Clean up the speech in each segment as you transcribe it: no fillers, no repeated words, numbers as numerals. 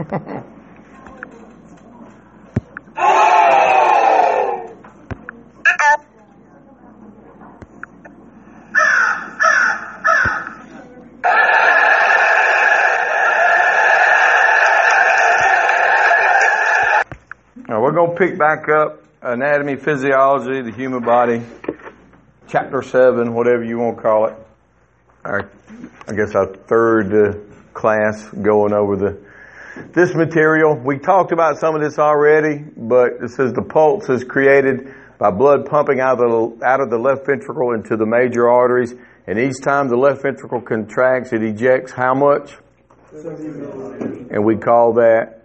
Now we're going to pick back up anatomy, physiology, the human body, chapter 7, whatever you want to call it. I guess our third class going over this material. We talked about some of this already, but it says the pulse is created by blood pumping out of the left ventricle into the major arteries, and each time the left ventricle contracts, it ejects how much? 70 milliliters. And we call that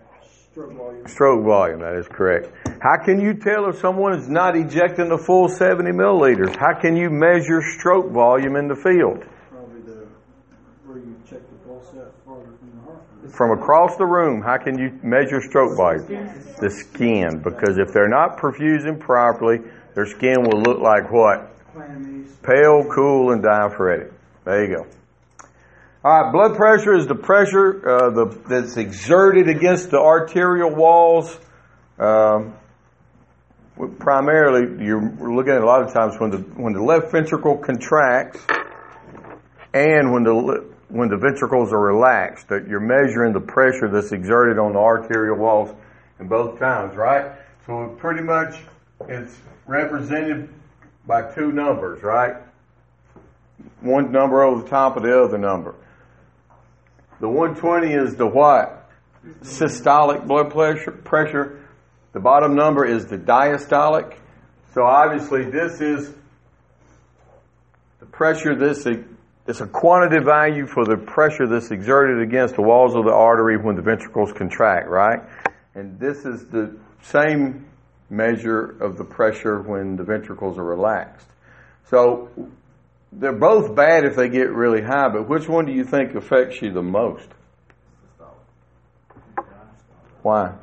stroke volume. Stroke volume, that is correct. How can you tell if someone is not ejecting the full 70 milliliters? How can you measure stroke volume in the field? From across the room, how can you measure stroke volume? The skin, because if they're not perfusing properly, their skin will look like what? Pale, cool, and diaphoretic. There you go. All right, blood pressure is the pressure that's exerted against the arterial walls. Primarily, you're looking at a lot of times when the left ventricle contracts and when the ventricles are relaxed, that you're measuring the pressure that's exerted on the arterial walls in both times, right? So it pretty much it's represented by two numbers, right? One number over the top of the other number. The 120 is the what? Systolic blood pressure. The bottom number is the diastolic. So obviously this is the pressure that's it's a quantitative value for the pressure that's exerted against the walls of the artery when the ventricles contract, right? And this is the same measure of the pressure when the ventricles are relaxed. So they're both bad if they get really high, but which one do you think affects you the most? Why?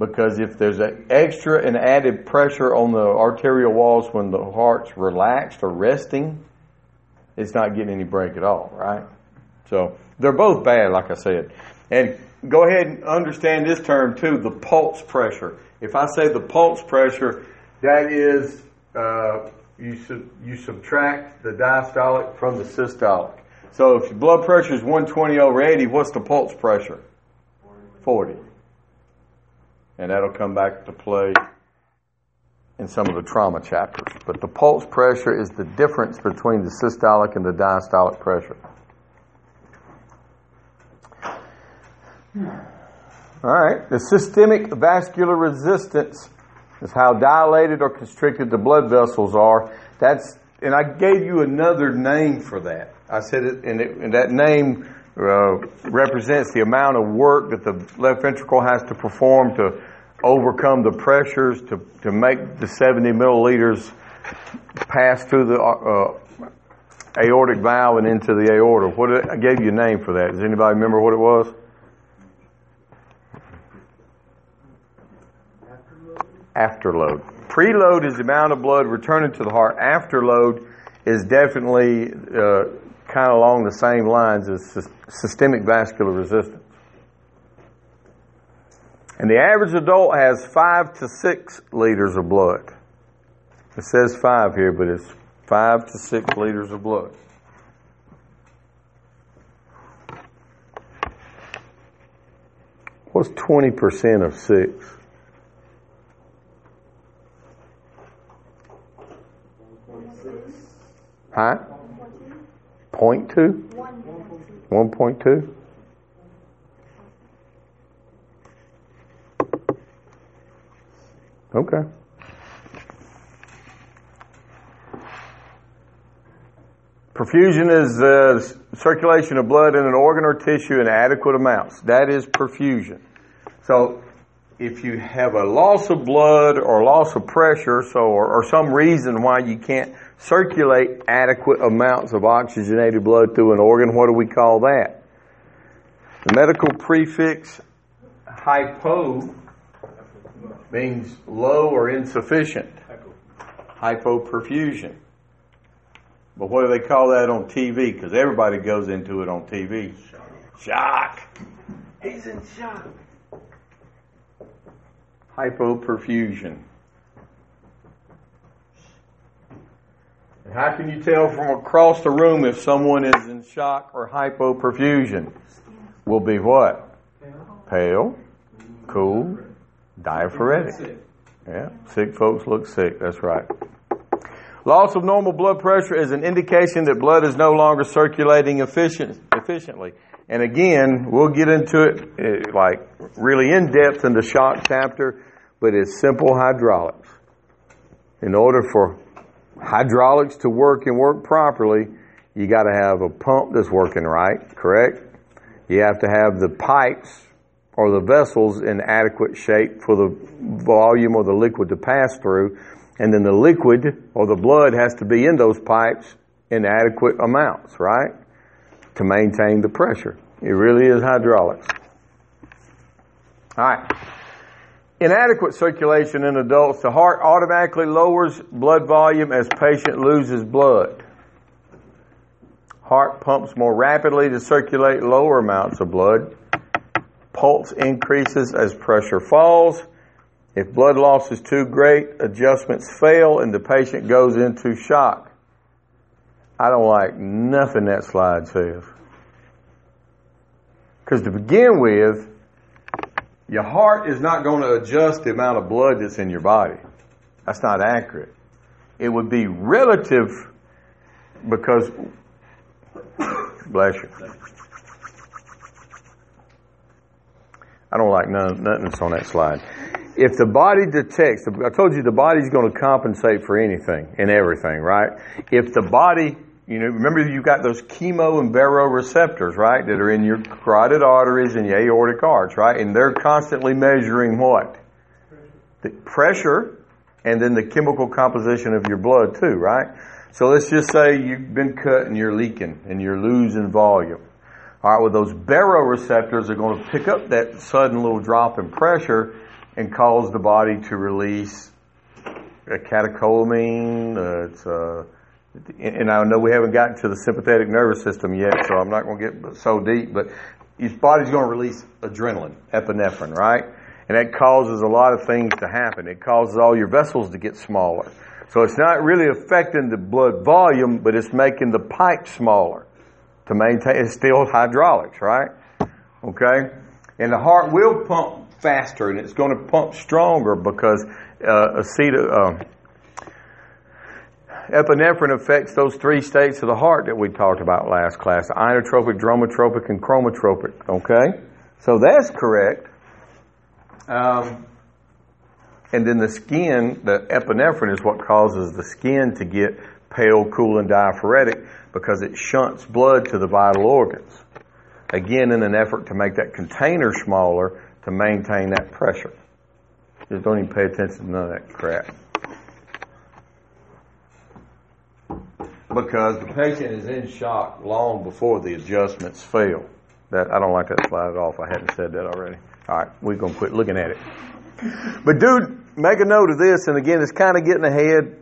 Because if there's an extra and added pressure on the arterial walls when the heart's relaxed or resting, it's not getting any break at all, right? So they're both bad, like I said. And go ahead and understand this term too, the pulse pressure. If I say the pulse pressure, that is you subtract the diastolic from the systolic. So if your blood pressure is 120 over 80, what's the pulse pressure? 40. And that'll come back to play in some of the trauma chapters. But the pulse pressure is the difference between the systolic and the diastolic pressure. All right. The systemic vascular resistance is how dilated or constricted the blood vessels are. And I gave you another name for that. I said it, and that name represents the amount of work that the left ventricle has to perform to overcome the pressures to make the 70 milliliters pass through the aortic valve and into the aorta. I gave you a name for that. Does anybody remember what it was? Afterload. Preload is the amount of blood returning to the heart. Afterload is definitely kind of along the same lines as systemic vascular resistance. And the average adult has 5 to 6 liters of blood. It says 5 here, but it's 5 to 6 liters of blood. What's 20% of 6? 0.6. Huh? 0.2? 1.2? Okay. Perfusion is the circulation of blood in an organ or tissue in adequate amounts. That is perfusion. So if you have a loss of blood or loss of pressure, or some reason why you can't circulate adequate amounts of oxygenated blood through an organ, what do we call that? The medical prefix hypo means low or insufficient. Hypoperfusion. But what do they call that on TV? Because everybody goes into it on TV. Shock. He's in shock. Hypoperfusion. And how can you tell from across the room if someone is in shock or hypoperfusion? Will be what? Pale, cool, diaphoretic. Yeah, sick folks look sick. That's right. Loss of normal blood pressure is an indication that blood is no longer circulating efficiently. And again, we'll get into it like really in depth in the shock chapter, but it's simple hydraulics. In order for hydraulics to work and work properly, you got to have a pump that's working right, correct? You have to have the pipes or the vessels in adequate shape for the volume or the liquid to pass through. And then the liquid or the blood has to be in those pipes in adequate amounts, right? To maintain the pressure. It really is hydraulics. All right. Inadequate circulation in adults. The heart automatically lowers blood volume as patient loses blood. Heart pumps more rapidly to circulate lower amounts of blood. Pulse increases as pressure falls. If blood loss is too great, adjustments fail and the patient goes into shock. I don't like nothing that slide says. Because to begin with, your heart is not going to adjust the amount of blood that's in your body. That's not accurate. It would be relative because, bless you. I don't like nothing that's on that slide. If the body detects, I told you the body's going to compensate for anything and everything, right? If the body, you know, remember you've got those chemo and baroreceptors, right, that are in your carotid arteries and your aortic arch, right? And they're constantly measuring what? The pressure and then the chemical composition of your blood too, right? So let's just say you've been cut and you're leaking and you're losing volume. All right, well, those baroreceptors are going to pick up that sudden little drop in pressure and cause the body to release a catecholamine. And I know we haven't gotten to the sympathetic nervous system yet, so I'm not going to get so deep, but your body's going to release adrenaline, epinephrine, right? And that causes a lot of things to happen. It causes all your vessels to get smaller. So it's not really affecting the blood volume, but it's making the pipe smaller to maintain. It's still hydraulics, right? Okay? And the heart will pump faster, and it's going to pump stronger because epinephrine affects those three states of the heart that we talked about last class: inotropic, dromotropic, and chromotropic. Okay, so that's correct. And then the skin, the epinephrine is what causes the skin to get pale, cool, and diaphoretic because it shunts blood to the vital organs. Again, in an effort to make that container smaller, to maintain that pressure. Just don't even pay attention to none of that crap. Because the patient is in shock long before the adjustments fail. I don't like that slide at all if I hadn't said that already. All right, we're going to quit looking at it. But dude, make a note of this, and again, it's kind of getting ahead,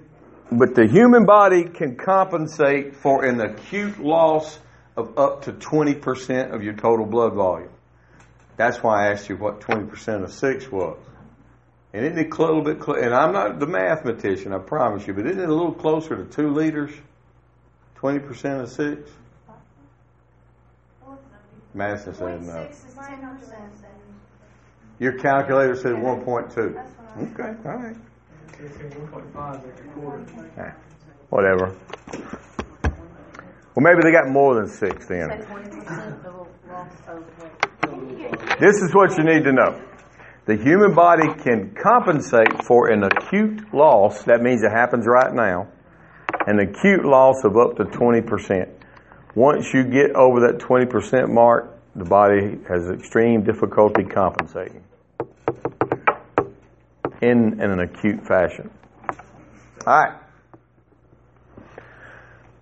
but the human body can compensate for an acute loss of up to 20% of your total blood volume. That's why I asked you what 20% of 6 was. And isn't it a little bit close? And I'm not the mathematician, I promise you, but isn't it a little closer to 2 liters? 20% of 6? Madison said no. Your calculator said 1.2. Okay, all right. Whatever. Well, maybe they got more than 6 then. This is what you need to know. The human body can compensate for an acute loss, that means it happens right now, an acute loss of up to 20%. Once you get over that 20% mark, the body has extreme difficulty compensating in an acute fashion. All right.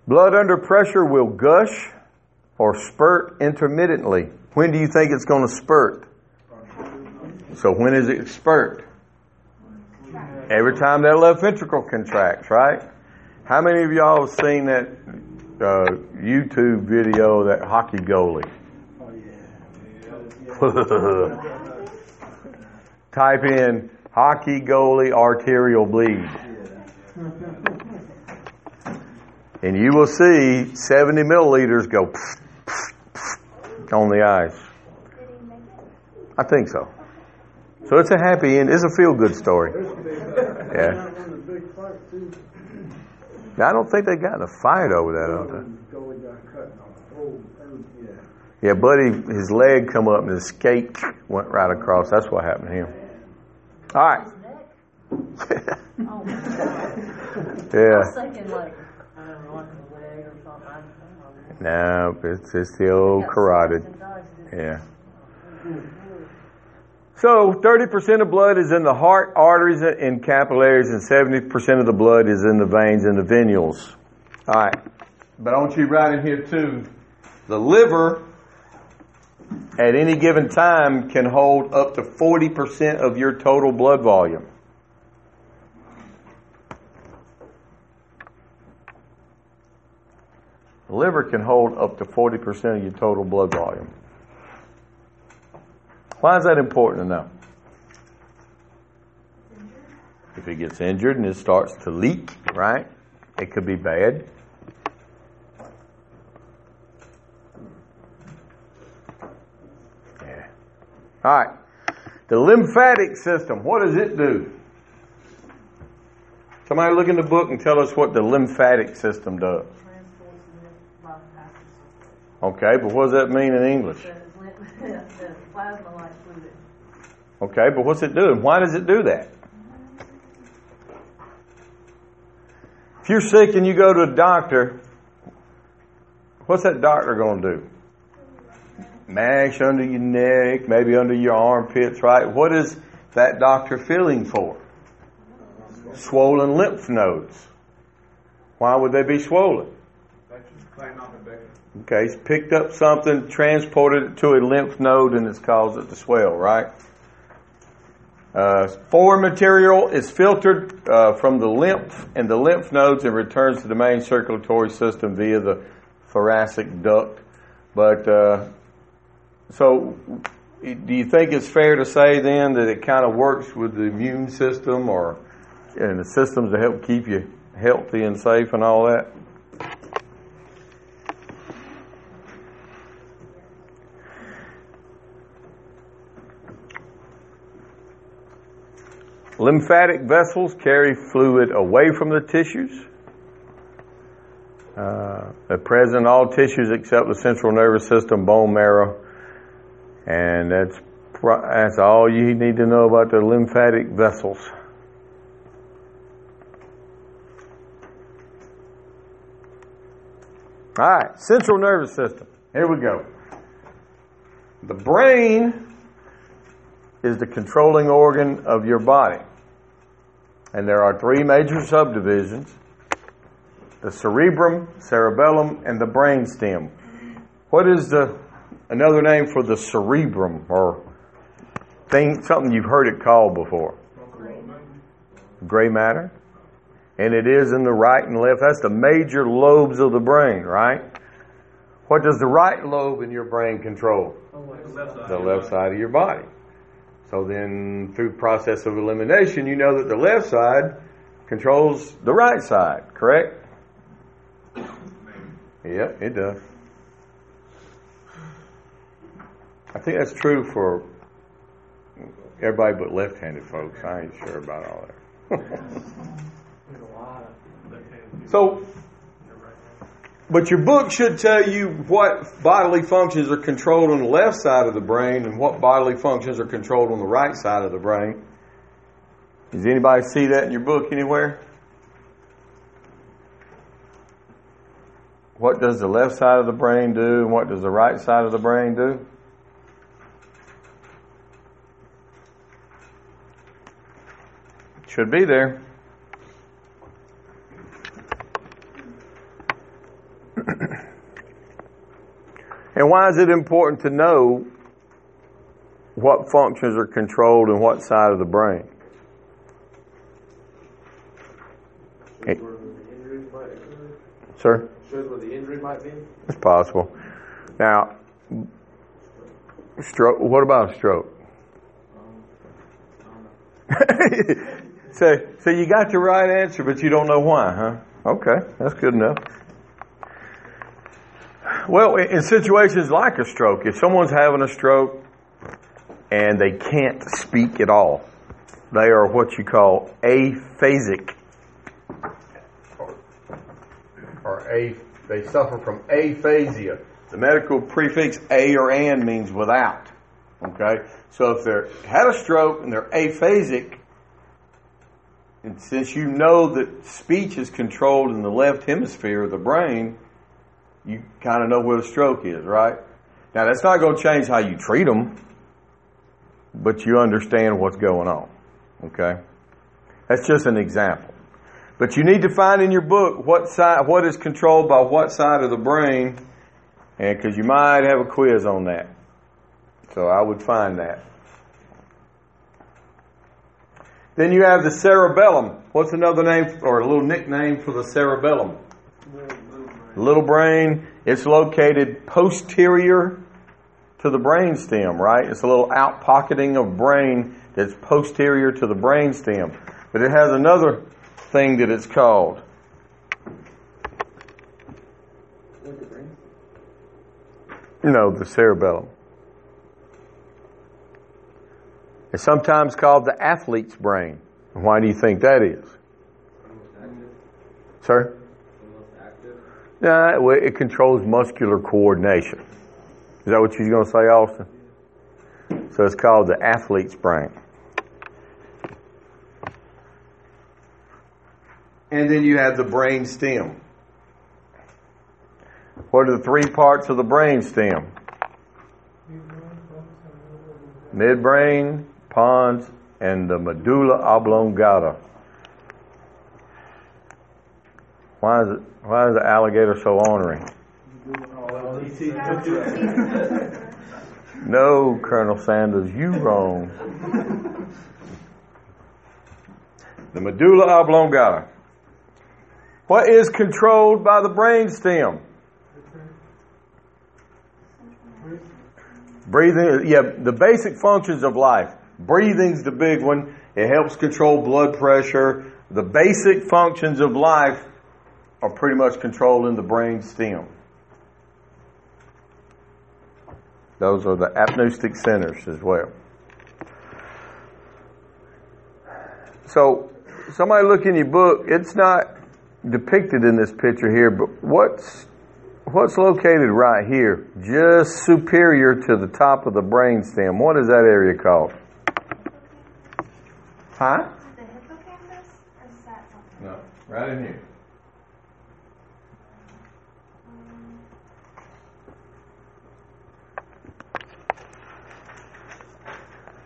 Blood under pressure will gush or spurt intermittently. When do you think it's going to spurt? So when is it spurt? Every time that left ventricle contracts, right? How many of y'all have seen that YouTube video, that hockey goalie? Type in hockey goalie arterial bleed. And you will see 70 milliliters go pfft, pfft, pfft on the ice. I think so. So it's a happy end. It's a feel-good story. Yeah. I don't think they got in a fight over that, Yeah, buddy, his leg come up and his skate went right across. That's what happened to him. All right. Yeah. No, it's just the old carotid. Yeah. So 30% of blood is in the heart, arteries, and capillaries, and 70% of the blood is in the veins and the venules. All right. But I want you to write in here too, the liver at any given time can hold up to 40% of your total blood volume. The liver can hold up to 40% of your total blood volume. Why is that important to know? If it gets injured and it starts to leak, right? It could be bad. Yeah. All right. The lymphatic system, what does it do? Somebody look in the book and tell us what the lymphatic system does. Okay, but what does that mean in English? Plasma-like fluid. Okay, but what's it doing? Why does it do that? If you're sick and you go to a doctor, what's that doctor going to do? Mash under your neck, maybe under your armpits, right? What is that doctor feeling for? Swollen lymph nodes. Why would they be swollen? Okay, he's picked up something, transported it to a lymph node, and it's caused it to swell, right? Foreign material is filtered from the lymph and the lymph nodes and returns to the main circulatory system via the thoracic duct. But, so do you think it's fair to say then that it kind of works with the immune system or and the systems to help keep you healthy and safe and all that? Lymphatic vessels carry fluid away from the tissues. They're present in all tissues except the central nervous system, bone marrow. And that's all you need to know about the lymphatic vessels. All right, central nervous system. Here we go. The brain is the controlling organ of your body. And there are three major subdivisions: the cerebrum, cerebellum, and the brainstem. What is another name for the cerebrum or thing? Something you've heard it called before? Gray matter. And it is in the right and left. That's the major lobes of the brain, right? What does the right lobe in your brain control? The left side of your body. So then, through process of elimination, you know that the left side controls the right side, correct? Yep, it does. I think that's true for everybody but left-handed folks. I ain't sure about all that. So, but your book should tell you what bodily functions are controlled on the left side of the brain and what bodily functions are controlled on the right side of the brain. Does anybody see that in your book anywhere? What does the left side of the brain do and what does the right side of the brain do? It should be there. And why is it important to know what functions are controlled and what side of the brain? It, sir? Shows where the injury might be? It's possible. Now, Stroke. What about a stroke? So you got your right answer, but you don't know why, huh? Okay, that's good enough. Well, in situations like a stroke, if someone's having a stroke and they can't speak at all, they are what you call aphasic. They suffer from aphasia. The medical prefix a or and means without. Okay? So if they had a stroke and they're aphasic, and since you know that speech is controlled in the left hemisphere of the brain, you kind of know where the stroke is, right? Now, that's not going to change how you treat them, but you understand what's going on. Okay? That's just an example. But you need to find in your book what is controlled by what side of the brain, and because you might have a quiz on that. So I would find that. Then you have the cerebellum. What's another name or a little nickname for the cerebellum? Little brain. It's located posterior to the brain stem, right? It's a little out pocketing of brain that's posterior to the brain stem. But it has another thing that it's called. You know, the cerebellum. It's sometimes called the athlete's brain. Why do you think that is? Sir? No, it controls muscular coordination. Is that what you're going to say, Austin? Yeah. So it's called the athlete's brain. And then you have the brain stem. What are the three parts of the brain stem? Midbrain, pons, and the medulla oblongata. Why is the alligator so ornery? No, Colonel Sanders, you wrong. The medulla oblongata. What is controlled by the brain stem? Breathing. Yeah, the basic functions of life. Breathing's the big one. It helps control blood pressure. The basic functions of life are pretty much controlled in the brain stem. Those are the apneustic centers as well. So, somebody look in your book. It's not depicted in this picture here, but what's located right here, just superior to the top of the brain stem? What is that area called? Huh? Is it the hippocampus or is that something? No, right in here.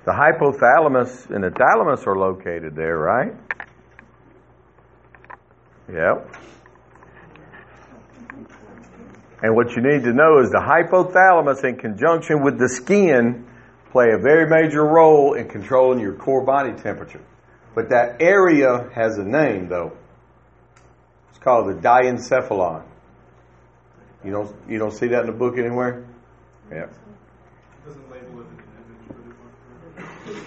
The hypothalamus and the thalamus are located there, right? Yep. And what you need to know is the hypothalamus in conjunction with the skin play a very major role in controlling your core body temperature. But that area has a name, though. It's called the diencephalon. You don't see that in the book anywhere? Yeah. Doesn't label it an image.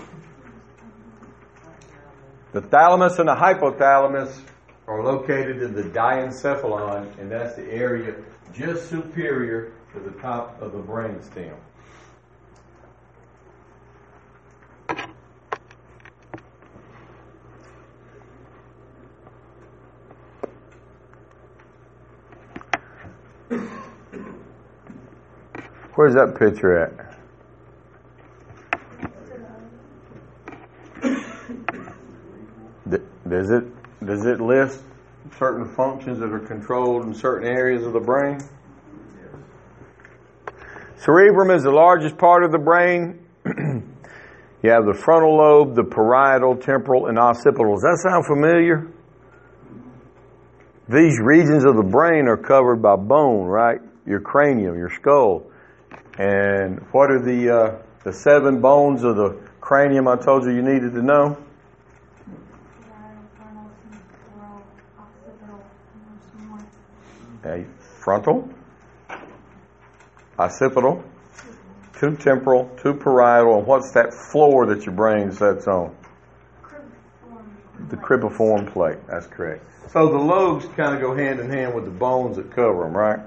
The thalamus and the hypothalamus are located in the diencephalon, and that's the area just superior to the top of the brain stem. Where's that picture at? Does it list certain functions that are controlled in certain areas of the brain? Yes. Cerebrum is the largest part of the brain. You have the frontal lobe, the parietal, temporal, and occipital. Does that sound familiar? These regions of the brain are covered by bone, right? Your cranium, your skull. And what are the seven bones of the cranium I told you needed to know? Frontal, occipital, two temporal, two parietal, and what's that floor that your brain sits on? The cribiform plate, that's correct. So the lobes kind of go hand in hand with the bones that cover them, right?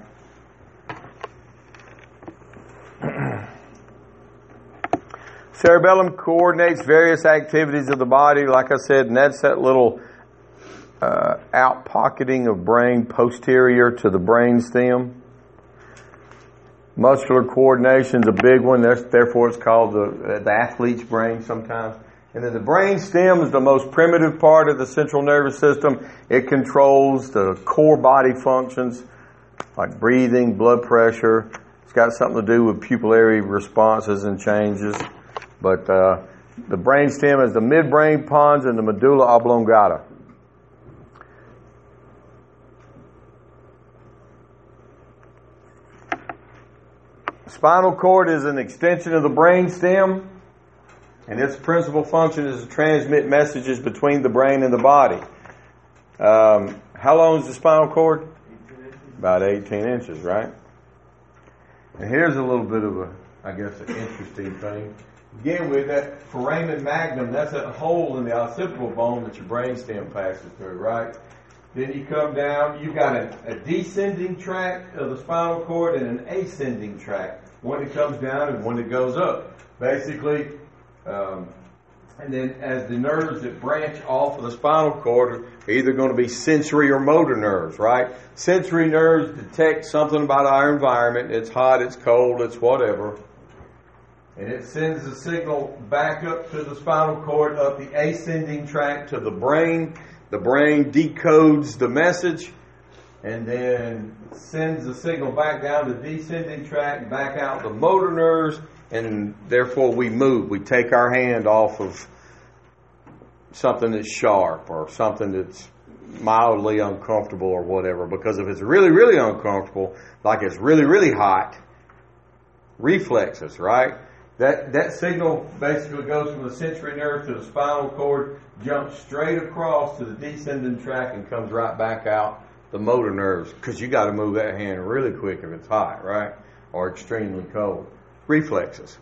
Cerebellum coordinates various activities of the body, like I said, and that's that little out-pocketing of brain posterior to the brain stem. Muscular coordination's a big one, therefore it's called the athlete's brain sometimes. And then the brain stem is the most primitive part of the central nervous system. It controls the core body functions like breathing, blood pressure. It's got something to do with pupillary responses and changes. But the brain stem is the midbrain pons and the medulla oblongata. Spinal cord is an extension of the brain stem. And its principal function is to transmit messages between the brain and the body. How long is the spinal cord? 18 inches. About 18 inches, right? And here's a little bit of a, I guess, an interesting thing. Again, with that foramen magnum, that's that hole in the occipital bone that your brainstem passes through, right? Then you come down, you've got a descending tract of the spinal cord and an ascending tract. One that comes down and one that goes up. Basically, and then as the nerves that branch off of the spinal cord are either going to be sensory or motor nerves, right? Sensory nerves detect something about our environment. It's hot, it's cold, it's whatever. And it sends the signal back up to the spinal cord, up the ascending tract to the brain. The brain decodes the message and then sends the signal back down the descending tract, back out the motor nerves. And therefore we move. We take our hand off of something that's sharp or something that's mildly uncomfortable or whatever. Because if it's really, really uncomfortable, like it's really, really hot, reflexes, right? That signal basically goes from the sensory nerve to the spinal cord, jumps straight across to the descending tract, and comes right back out the motor nerves. Because you got to move that hand really quick if it's hot, right? Or extremely cold. Reflexes.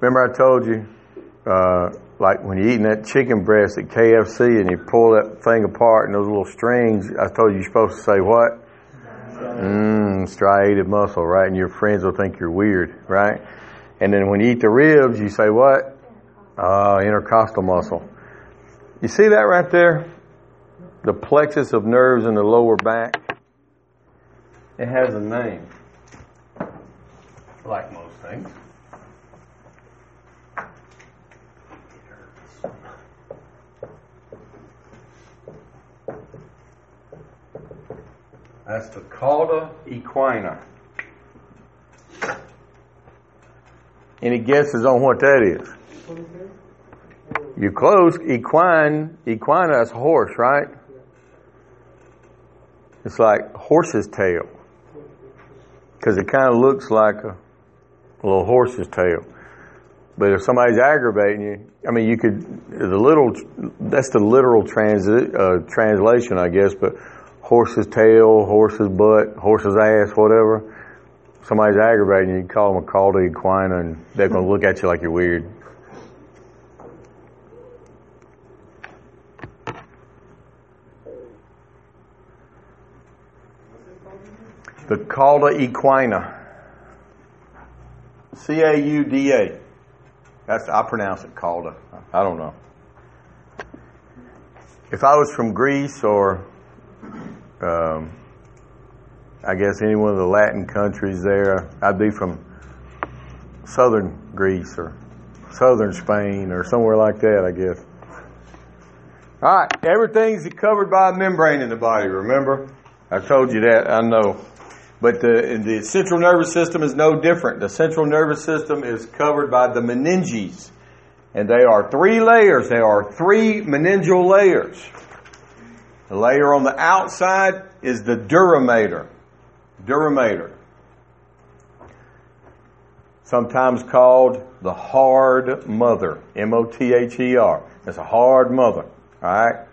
Remember I told you, like when you're eating that chicken breast at KFC and you pull that thing apart and those little strings, I told you you're supposed to say what? Striated muscle, right? And your friends will think you're weird, right? And then when you eat the ribs, you say what? Intercostal muscle. You see that right there? The plexus of nerves in the lower back. It has a name, like most things. That's the cauda equina. Any guesses on what that is? You're close. Equina is horse, right? It's like horse's tail. Because it kind of looks like a little horse's tail. But if somebody's aggravating you, I mean, you could, that's the literal translation, I guess, but horse's tail, horse's butt, horse's ass, whatever. If somebody's aggravating you, you call them a cauda equina, and they're going to look at you like you're weird. The cauda equina. C-A-U-D-A. I pronounce it cauda. I don't know. If I was from Greece or I guess any one of the Latin countries there, I'd be from southern Greece or southern Spain or somewhere like that, I guess. All right. Everything's covered by a membrane in the body, remember? I told you that. I know. But the central nervous system is no different. The central nervous system is covered by the meninges. And they are three layers. There are three meningeal layers. The layer on the outside is the duramater. Duramater. Sometimes called the hard mother. M-O-T-H-E-R. That's a hard mother. Alright?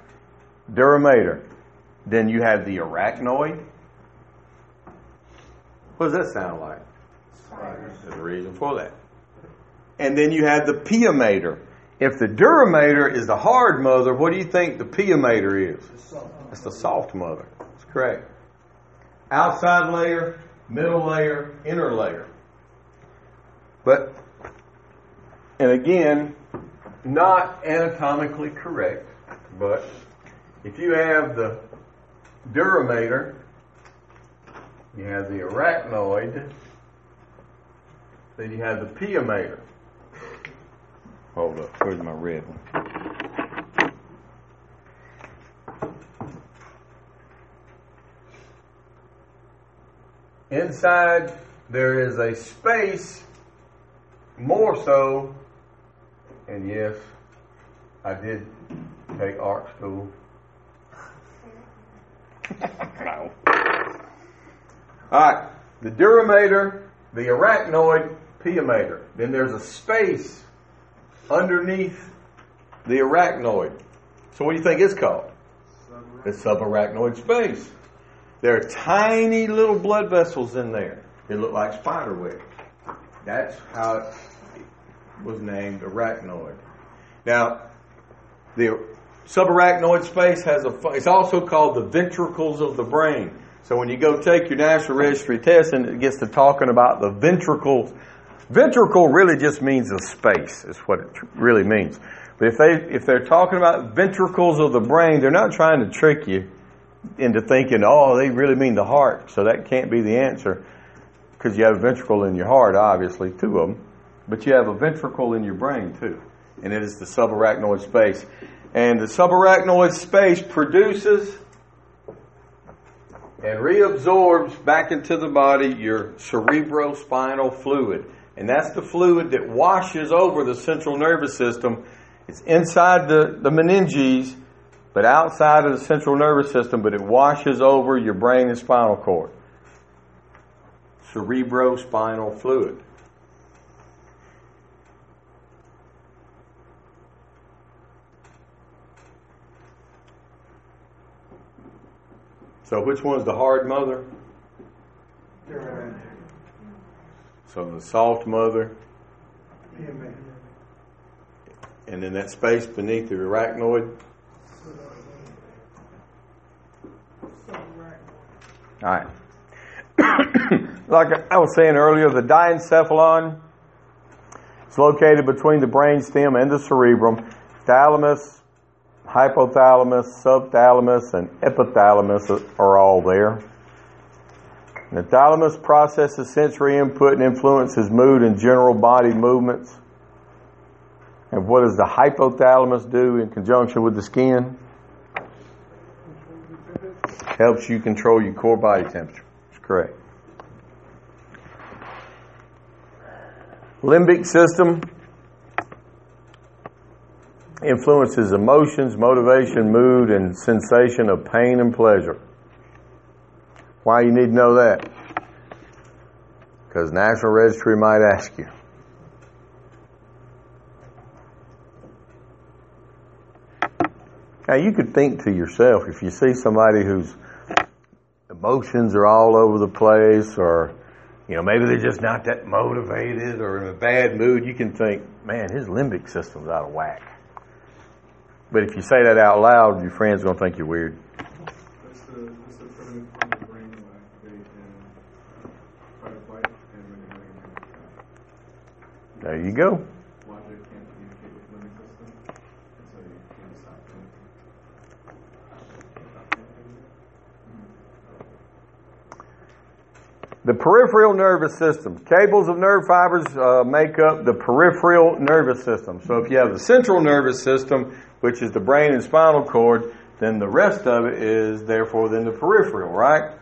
Duramater. Then you have the arachnoid. What does that sound like? There's a reason for that. And then you have the piometer. If the durometer is the hard mother, what do you think the piometer is? It's the soft mother. That's correct. Outside layer, middle layer, inner layer. But, and again, not anatomically correct, but if you have the durometer, you have the arachnoid, then you have the piometer. Hold up, where's my red one? Inside, there is a space, more so, and yes, I did take art school. No. Alright, the durometer, the arachnoid, piometer. Then there's a space underneath the arachnoid. So what do you think it's called? The subarachnoid space. There are tiny little blood vessels in there. They look like spider webs. That's how it was named, arachnoid. Now, the subarachnoid space has a, it's also called the ventricles of the brain. So when you go take your National Registry test and it gets to talking about the ventricles, ventricle really just means a space, is what it really means. But if they're talking about ventricles of the brain, they're not trying to trick you into thinking, oh, they really mean the heart. So that can't be the answer, because you have a ventricle in your heart, obviously, two of them. But you have a ventricle in your brain, too. And it is the subarachnoid space. And the subarachnoid space produces and reabsorbs back into the body your cerebrospinal fluid. And that's the fluid that washes over the central nervous system. It's inside the meninges, but outside of the central nervous system, but it washes over your brain and spinal cord. Cerebrospinal fluid. So which one's the hard mother? Durometer. So the soft mother. Durometer. And then that space beneath the arachnoid. All right. Like I was saying earlier, the diencephalon is located between the brainstem and the cerebrum. Thalamus, hypothalamus, subthalamus, and epithalamus are all there. And the thalamus processes sensory input and influences mood and general body movements. And what does the hypothalamus do in conjunction with the skin? Helps you control your core body temperature. That's correct. Limbic system influences emotions, motivation, mood, and sensation of pain and pleasure. Why you need to know that? Because National Registry might ask you. Now you could think to yourself, if you see somebody whose emotions are all over the place, or maybe they're just not that motivated or in a bad mood, you can think, man, his limbic system's out of whack. But if you say that out loud, your friend's going to think you're weird. That's the primitive part of the brain that will activate in fight or flight and manipulating the brain. There you go. Logic can't communicate with the limbic system, and so you can't stop communicating. The peripheral nervous system. Cables of nerve fibers make up the peripheral nervous system. So if you have the central nervous system, which is the brain and spinal cord, then the rest of it is therefore then the peripheral, right?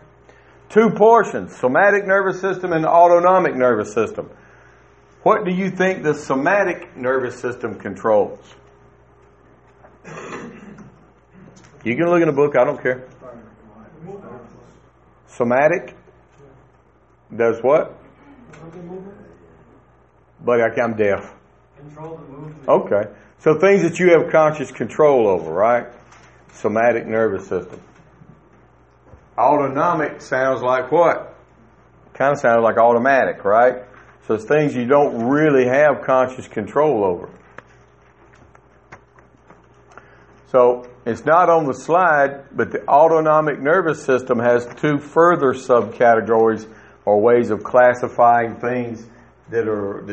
Two portions, somatic nervous system and autonomic nervous system. What do you think the somatic nervous system controls? You can look in the book, I don't care. Somatic does what? Buddy, I'm deaf. Control the movement. Okay. So things that you have conscious control over, right? Somatic nervous system. Autonomic sounds like what? kind of sounded like automatic, right? So it's things you don't really have conscious control over. So it's not on the slide, but the autonomic nervous system has two further subcategories or ways of classifying things that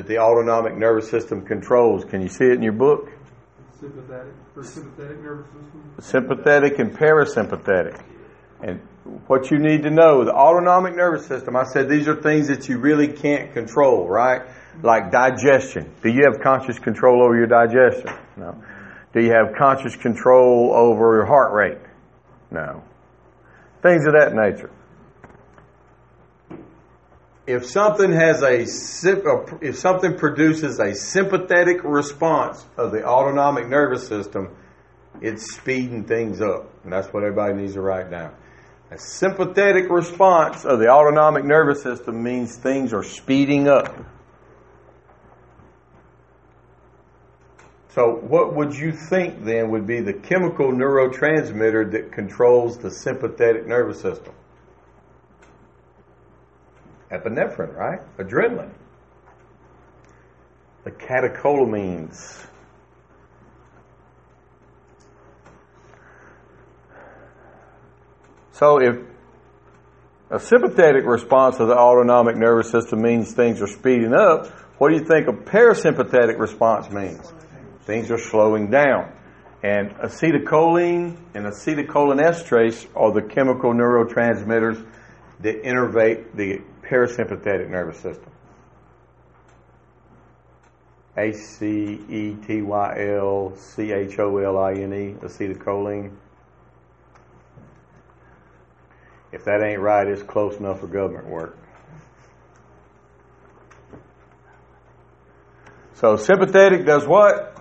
the autonomic nervous system controls. Can you see it in your book? Sympathetic or sympathetic nervous system? Sympathetic and parasympathetic. And what you need to know, the autonomic nervous system, I said these are things that you really can't control, right? Like digestion. Do you have conscious control over your digestion? No. Do you have conscious control over your heart rate? No. Things of that nature. If something produces a sympathetic response of the autonomic nervous system, it's speeding things up. And that's what everybody needs to write down. A sympathetic response of the autonomic nervous system means things are speeding up. So what would you think then would be the chemical neurotransmitter that controls the sympathetic nervous system? Epinephrine, right? Adrenaline. The catecholamines. So if a sympathetic response of the autonomic nervous system means things are speeding up, what do you think a parasympathetic response means? Things are slowing down. And acetylcholine and acetylcholinesterase are the chemical neurotransmitters that innervate the parasympathetic nervous system. acetylcholine, acetylcholine. If that ain't right, it's close enough for government work. So sympathetic does what?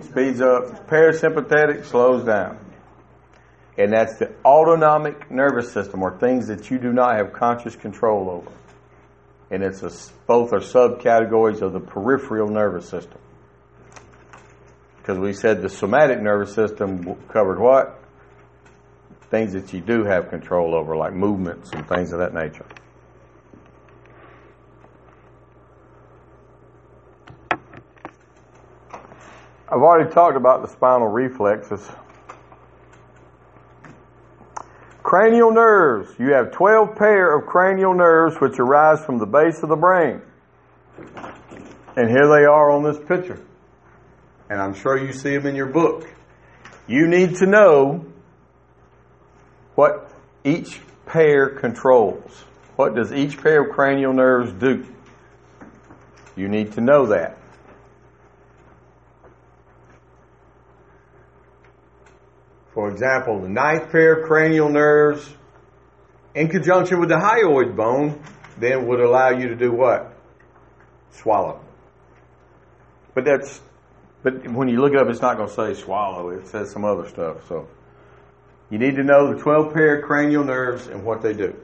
Speeds up. Parasympathetic slows down. And that's the autonomic nervous system, or things that you do not have conscious control over. And both are subcategories of the peripheral nervous system. Because we said the somatic nervous system covered what? Things that you do have control over, like movements and things of that nature. I've already talked about the spinal reflexes. Cranial nerves. You have 12 pair of cranial nerves which arise from the base of the brain. And here they are on this picture. And I'm sure you see them in your book. You need to know what each pair controls. What does each pair of cranial nerves do? You need to know that. For example, the ninth pair of cranial nerves, in conjunction with the hyoid bone, then would allow you to do what? Swallow. But when you look it up, it's not going to say swallow. It says some other stuff, so. You need to know the 12 pair of cranial nerves and what they do.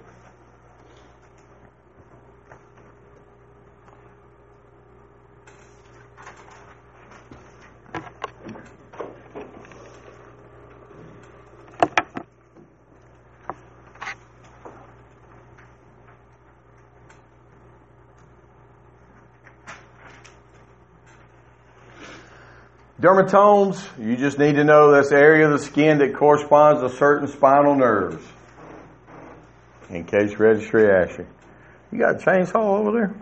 Dermatomes, you just need to know that's the area of the skin that corresponds to certain spinal nerves. In case registry asks you. You got a chainsaw over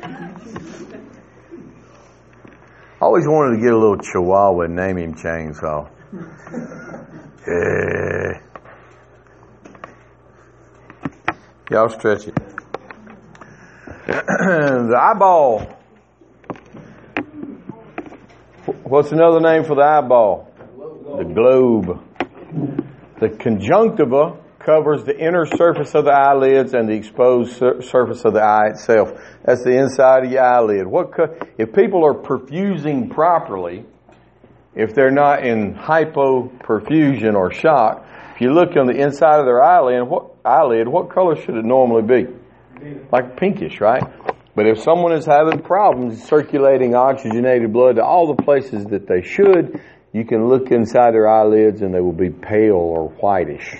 there? I always wanted to get a little chihuahua and name him Chainsaw. Y'all stretch it. The eyeball. What's another name for the eyeball? The globe. The conjunctiva covers the inner surface of the eyelids and the exposed surface of the eye itself. That's the inside of your eyelid. If people are perfusing properly, if they're not in hypoperfusion or shock, if you look on the inside of their eyelid, what color should it normally be? Like pinkish, right? But if someone is having problems circulating oxygenated blood to all the places that they should, you can look inside their eyelids and they will be pale or whitish.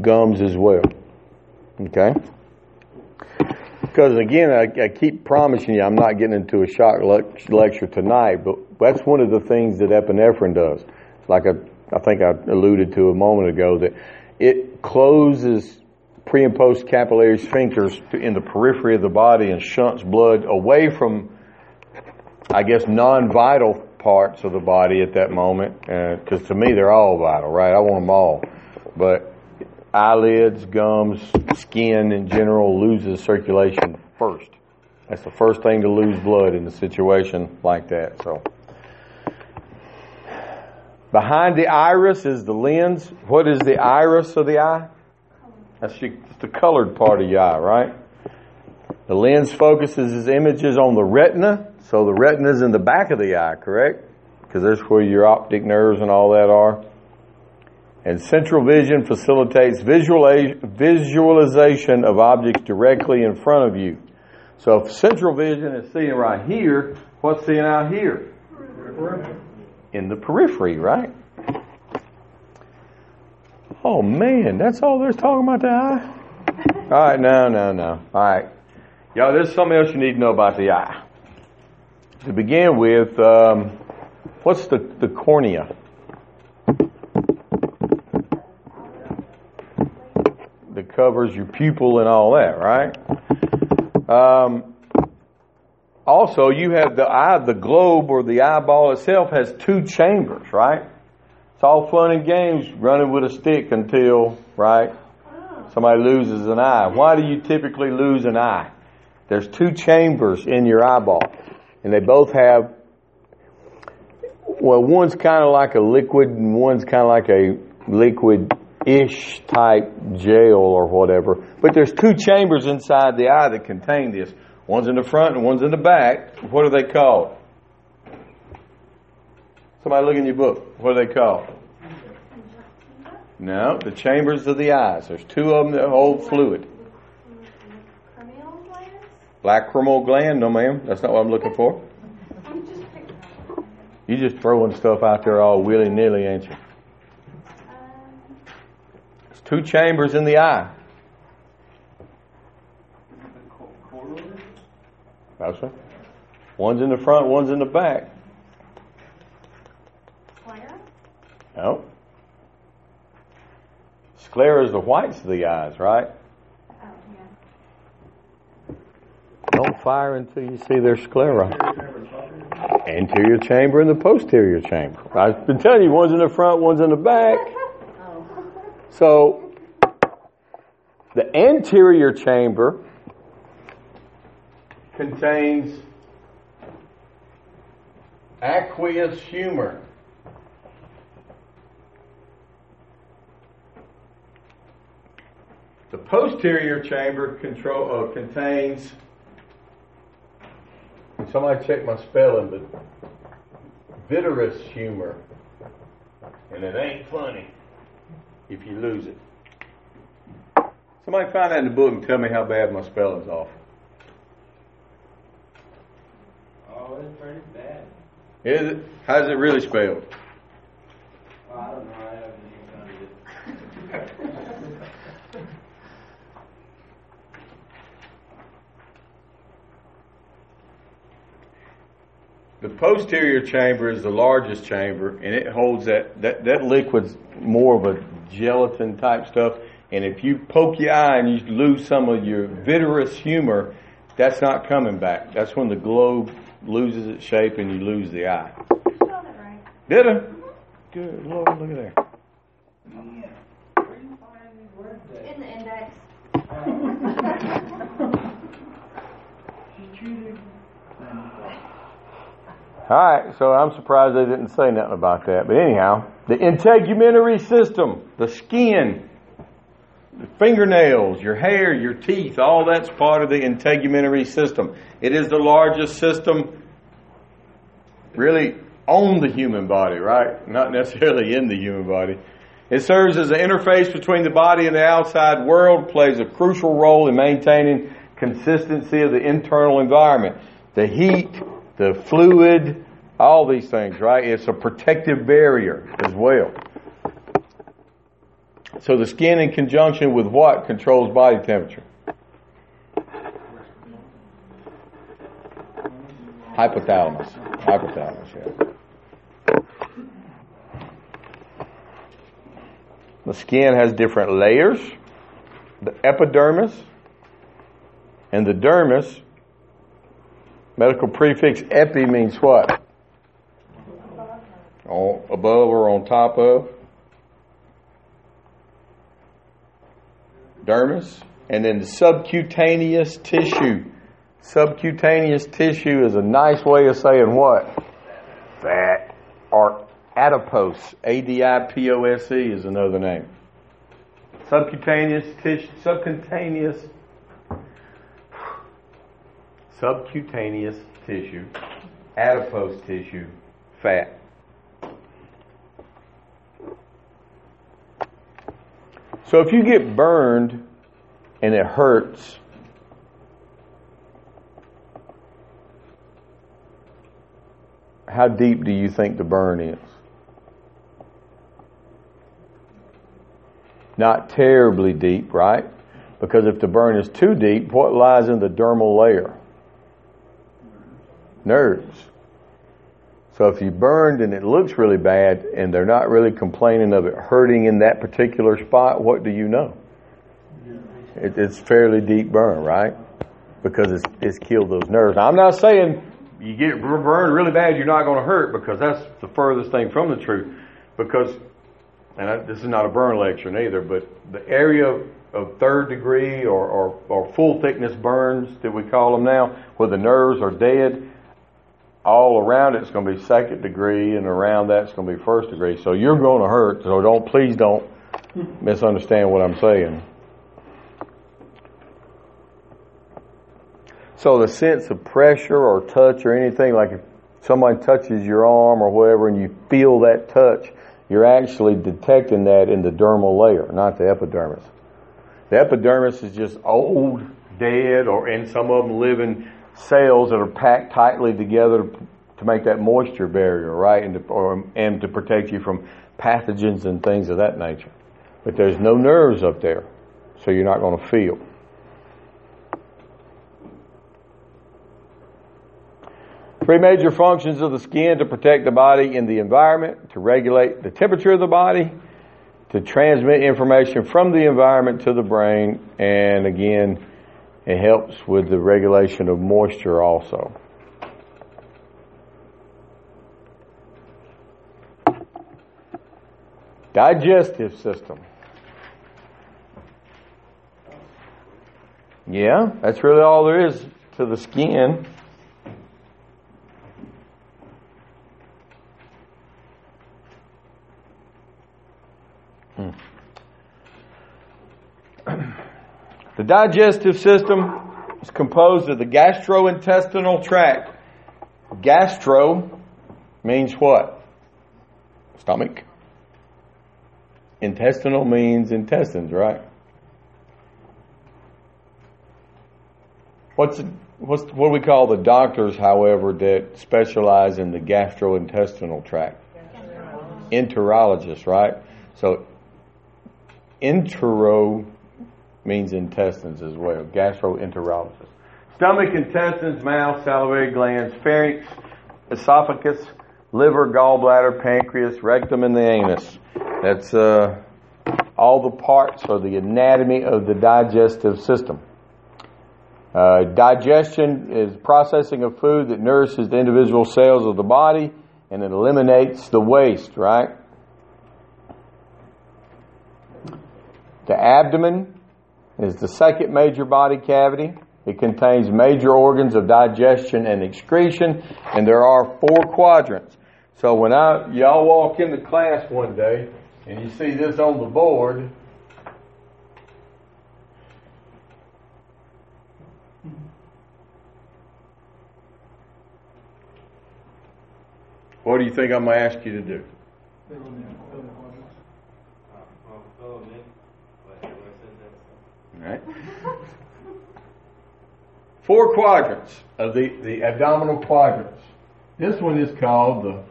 Gums as well. Okay? Because again, I keep promising you I'm not getting into a shock lecture tonight, but that's one of the things that epinephrine does. It's like I think I alluded to a moment ago, that it closes pre and post capillary sphincters in the periphery of the body and shunts blood away from, I guess, non-vital parts of the body at that moment. Because to me, they're all vital, right? I want them all. But eyelids, gums, skin in general loses circulation first. That's the first thing to lose blood in a situation like that. So, behind the iris is the lens. What is the iris of the eye? That's the colored part of your eye, right? The lens focuses its images on the retina. So the retina is in the back of the eye, correct? Because that's where your optic nerves and all that are. And central vision facilitates visualization of objects directly in front of you. So if central vision is seeing right here, what's seeing out here? In the periphery, right? Oh, man, that's all there's talking about the eye? All right, no. All right. Y'all, there's something else you need to know about the eye. To begin with, what's the cornea? That covers your pupil and all that, right? Also, you have the eye, the globe or the eyeball itself has two chambers, right? It's all fun and games running with a stick until, right, somebody loses an eye. Why do you typically lose an eye? There's two chambers in your eyeball, and they both have, well, one's kind of like a liquid and one's kind of like a liquid-ish type gel or whatever. But there's two chambers inside the eye that contain this. One's in the front and one's in the back. What are they called? Somebody look in your book. What are they called? No, the chambers of the eyes. There's two of them that hold fluid. Lacrimal glands? Lacrimal gland? No, ma'am. That's not what I'm looking for. You just throwing stuff out there all willy-nilly, ain't you? There's two chambers in the eye. That's right. One's in the front, one's in the back. No. Sclera is the whites of the eyes, right? Oh, yeah. Don't fire until you see their sclera. Anterior chamber and the posterior chamber. I've been telling you, one's in the front, one's in the back. So, the anterior chamber contains aqueous humor. The posterior chamber contains. Somebody check my spelling, but vitreous humor, and it ain't funny if you lose it. Somebody find that in the book and tell me how bad my spelling's off. Oh, it's pretty bad. Is it? How's it really spelled? Well, I don't know. I haven't even done it. The posterior chamber is the largest chamber, and it holds that liquid's more of a gelatin type stuff. And if you poke your eye and you lose some of your vitreous humor, that's not coming back. That's when the globe loses its shape and you lose the eye. You spelled it right. Did I? Good Lord, look at there. Yeah. Where do you find these words at? In the index. She treated. All right, so I'm surprised they didn't say nothing about that. But anyhow, the integumentary system, the skin, the fingernails, your hair, your teeth, all that's part of the integumentary system. It is the largest system really on the human body, right? Not necessarily in the human body. It serves as an interface between the body and the outside world, plays a crucial role in maintaining consistency of the internal environment. The heat, the fluid, all these things, right? It's a protective barrier as well. So the skin in conjunction with what controls body temperature? Hypothalamus. Hypothalamus, yeah. The skin has different layers. The epidermis and the dermis. Medical prefix epi means what? On, above or on top of. Dermis. And then the subcutaneous tissue. Subcutaneous tissue is a nice way of saying what? Fat. Or adipose. A-D-I-P-O-S-E is another name. Subcutaneous tissue. Subcutaneous tissue. Adipose tissue. Fat. So if you get burned and it hurts, how deep do you think the burn is? Not terribly deep, right? Because if the burn is too deep, what lies in the dermal layer? Nerves. So if you burned and it looks really bad and they're not really complaining of it hurting in that particular spot, what do you know? It's fairly deep burn, right? Because it's killed those nerves. Now, I'm not saying you get burned really bad, you're not going to hurt, because that's the furthest thing from the truth. Because, this is not a burn lecture neither, but the area of third degree or full thickness burns that we call them now, where the nerves are dead, all around it's going to be second degree, and around that's going to be first degree. So you're going to hurt, so please don't misunderstand what I'm saying. So the sense of pressure or touch or anything, like if somebody touches your arm or whatever and you feel that touch, you're actually detecting that in the dermal layer, not the epidermis. The epidermis is just old, dead, or in some of them living cells that are packed tightly together to make that moisture barrier, right, and to protect you from pathogens and things of that nature. But there's no nerves up there, so you're not going to feel. Three major functions of the skin: to protect the body in the environment, to regulate the temperature of the body, to transmit information from the environment to the brain, and again, it helps with the regulation of moisture also. Digestive system. Yeah, that's really all there is to the skin. The digestive system is composed of the gastrointestinal tract. Gastro means what? Stomach. Intestinal means intestines, right? What do we call the doctors, however, that specialize in the gastrointestinal tract? Enterologists, right? So entero means intestines as well. Gastroenterologist. Stomach, intestines, mouth, salivary glands, pharynx, esophagus, liver, gallbladder, pancreas, rectum, and the anus. That's all the parts or the anatomy of the digestive system. Digestion is processing of food that nourishes the individual cells of the body, and it eliminates the waste, right? The abdomen is the second major body cavity. It contains major organs of digestion and excretion, and there are 4 quadrants. So when y'all walk into class one day and you see this on the board, what do you think I'm going to ask you to do? Right. 4 quadrants of the abdominal quadrants. This one is called the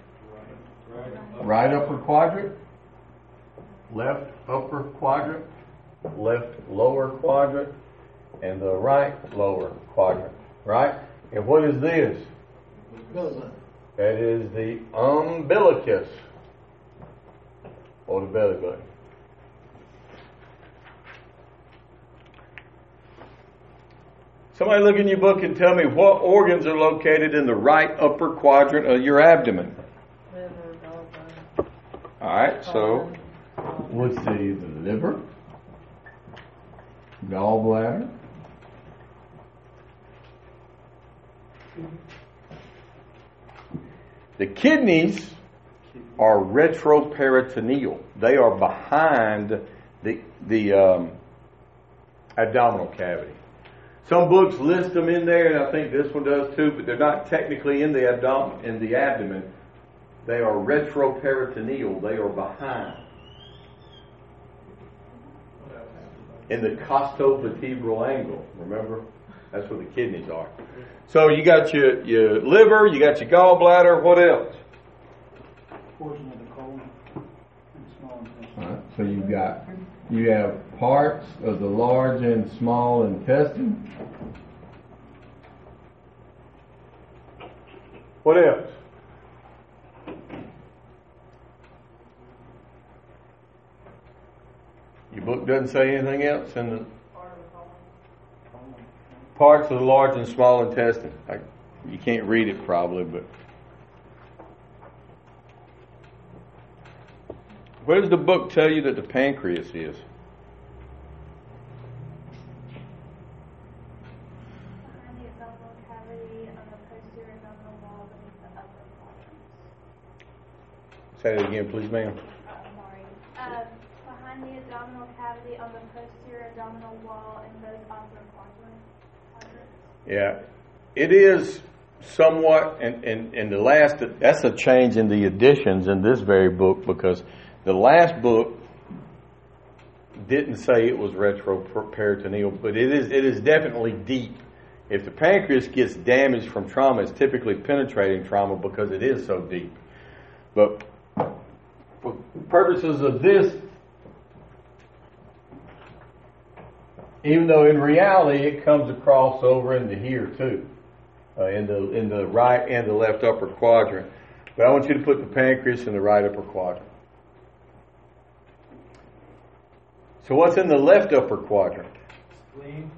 right upper quadrant. left upper quadrant, left lower quadrant, and the right lower quadrant, right? And what is this? That is the umbilicus, or the belly button. Somebody look in your book and tell me what organs are located in the right upper quadrant of your abdomen. Liver, gallbladder. All right, so let's see, the liver, gallbladder, the kidneys are retroperitoneal. They are behind the abdominal cavity. Some books list them in there, and I think this one does too, but they're not technically in the abdomen. They are retroperitoneal. They are behind. In the costovertebral angle, remember? That's where the kidneys are. So you got your liver, you got your gallbladder, what else? Portion of the colon. All right, so you have parts of the large and small intestine. What else? Your book doesn't say anything else in the parts of the large and small intestine. You can't read it probably, but where does the book tell you that the pancreas is? Behind the abdominal cavity on the posterior abdominal wall beneath the upper quadrant. Say that again, please, ma'am. Behind the abdominal cavity on the posterior abdominal wall in both upper quadrants. Yeah, it is somewhat, and the last, that's a change in the additions in this very book, because the last book didn't say it was retroperitoneal, but it is definitely deep. If the pancreas gets damaged from trauma, it's typically penetrating trauma because it is so deep. But for purposes of this, even though in reality it comes across over into here too, in the right and the left upper quadrant. But I want you to put the pancreas in the right upper quadrant. So what's in the left upper quadrant? Spleen.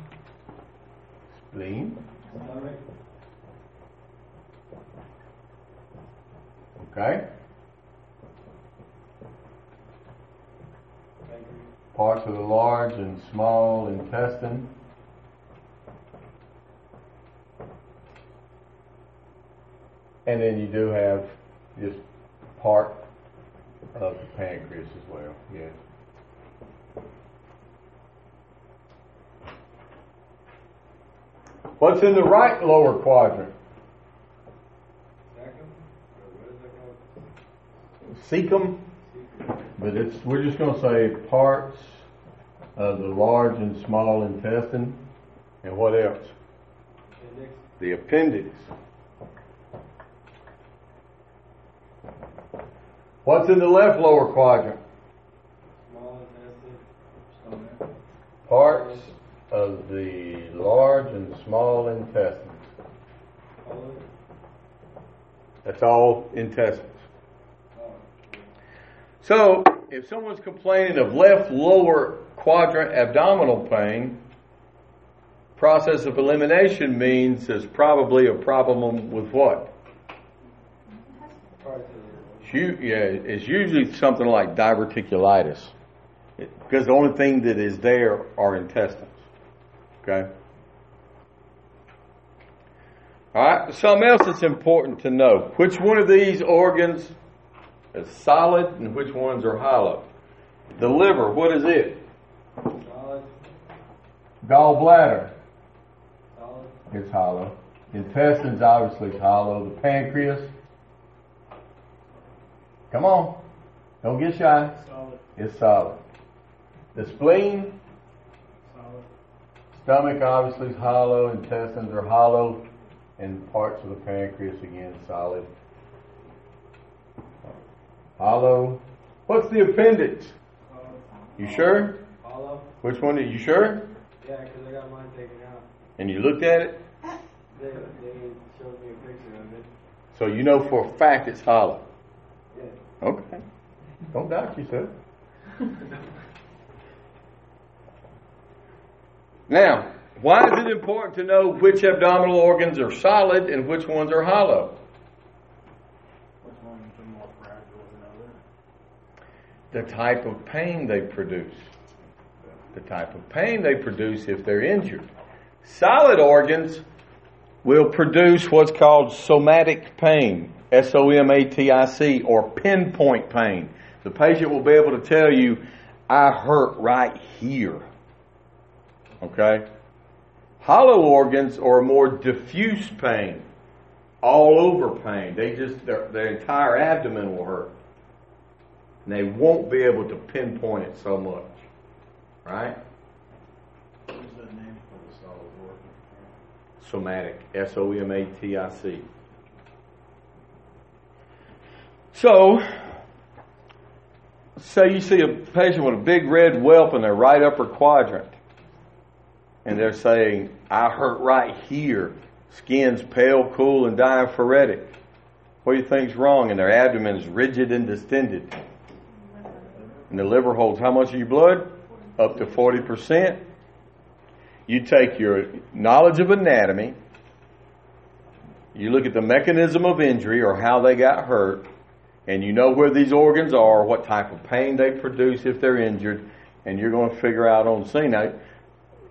Spleen. Stomach. Okay. Parts of the large and small intestine. And then you do have just part of the pancreas as well. Yeah. What's in the right lower quadrant? Cecum. But we're just going to say parts of the large and small intestine. And what else? Appendix. The appendix. What's in the left lower quadrant? Small intestine. Stomach. Parts of the large and small intestines. That's all intestines. So, if someone's complaining of left lower quadrant abdominal pain, process of elimination means there's probably a problem with what? It's usually something like diverticulitis, because the only thing that is there are intestines. Okay. All right. Something else that's important to know: which one of these organs is solid and which ones are hollow? The liver. What is it? Solid. Gallbladder. Solid. It's hollow. Intestines obviously hollow. The pancreas. Come on. Don't get shy. Solid. It's solid. The spleen. Stomach obviously is hollow, intestines are hollow, and parts of the pancreas, again, solid. Hollow. What's the appendix? You sure? All of them. Which one? Are you sure? Yeah, because I got mine taken out. And you looked at it? They showed me a picture of it. So you know for a fact it's hollow? Yeah. Okay. Don't doubt yourself. Now, why is it important to know which abdominal organs are solid and which ones are hollow? Which ones are more fragile than others? The type of pain they produce. The type of pain they produce if they're injured. Solid organs will produce what's called somatic pain, S-O-M-A-T-I-C, or pinpoint pain. The patient will be able to tell you, I hurt right here. Okay? Hollow organs are more diffuse pain, all over pain. They just, their entire abdomen will hurt. And they won't be able to pinpoint it so much. Right? What is the name for the solid organ? Somatic. S-O-M-A-T-I-C. So, say you see a patient with a big red whelp in their right upper quadrant. And they're saying, I hurt right here. Skin's pale, cool, and diaphoretic. What do you think's wrong? And their abdomen is rigid and distended. And the liver holds how much of your blood? Up to 40%. You take your knowledge of anatomy, you look at the mechanism of injury or how they got hurt, and you know where these organs are, what type of pain they produce if they're injured, and you're going to figure out on the scene. Now,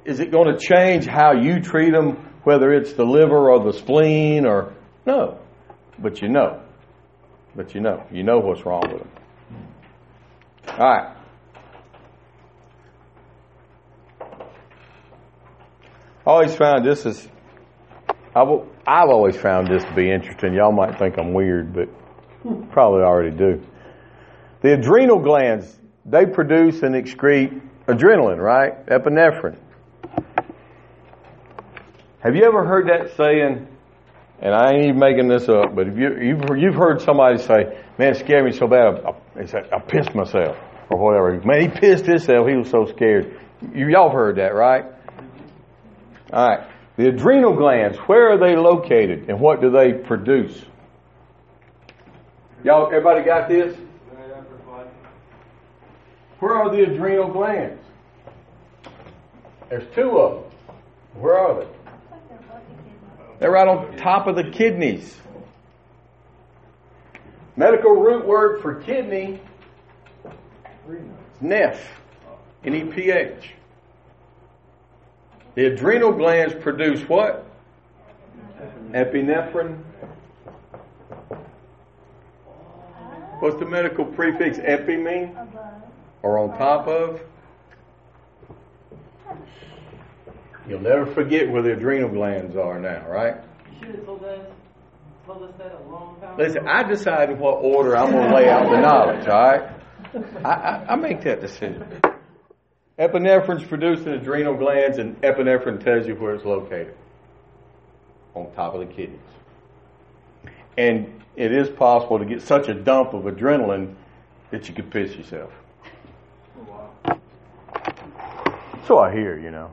is it going to change how you treat them, whether it's the liver or the spleen or... No. But you know. But you know. You know what's wrong with them. All right. I've always found this to be interesting. Y'all might think I'm weird, but probably already do. The adrenal glands, they produce and excrete adrenaline, right? Epinephrine. Have you ever heard that saying, and I ain't even making this up, but if you've heard somebody say, man, it scared me so bad, I pissed myself, or whatever. Man, he pissed himself, he was so scared. Y'all heard that, right? All right. The adrenal glands, where are they located and what do they produce? Y'all, everybody got this? Where are the adrenal glands? There's two of them. Where are they? They're right on top of the kidneys. Medical root word for kidney is neph. N-E-P-H. The adrenal glands produce what? Epinephrine. What's the medical prefix epi mean? Or on top of? You'll never forget where the adrenal glands are now, right? You should have told us that a long time ago. Listen, I decide in what order I'm going to lay out the knowledge, all right? I make that decision. Epinephrine's produced in adrenal glands, and epinephrine tells you where it's located. On top of the kidneys. And it is possible to get such a dump of adrenaline that you could piss yourself. Oh, wow. So I hear, you know.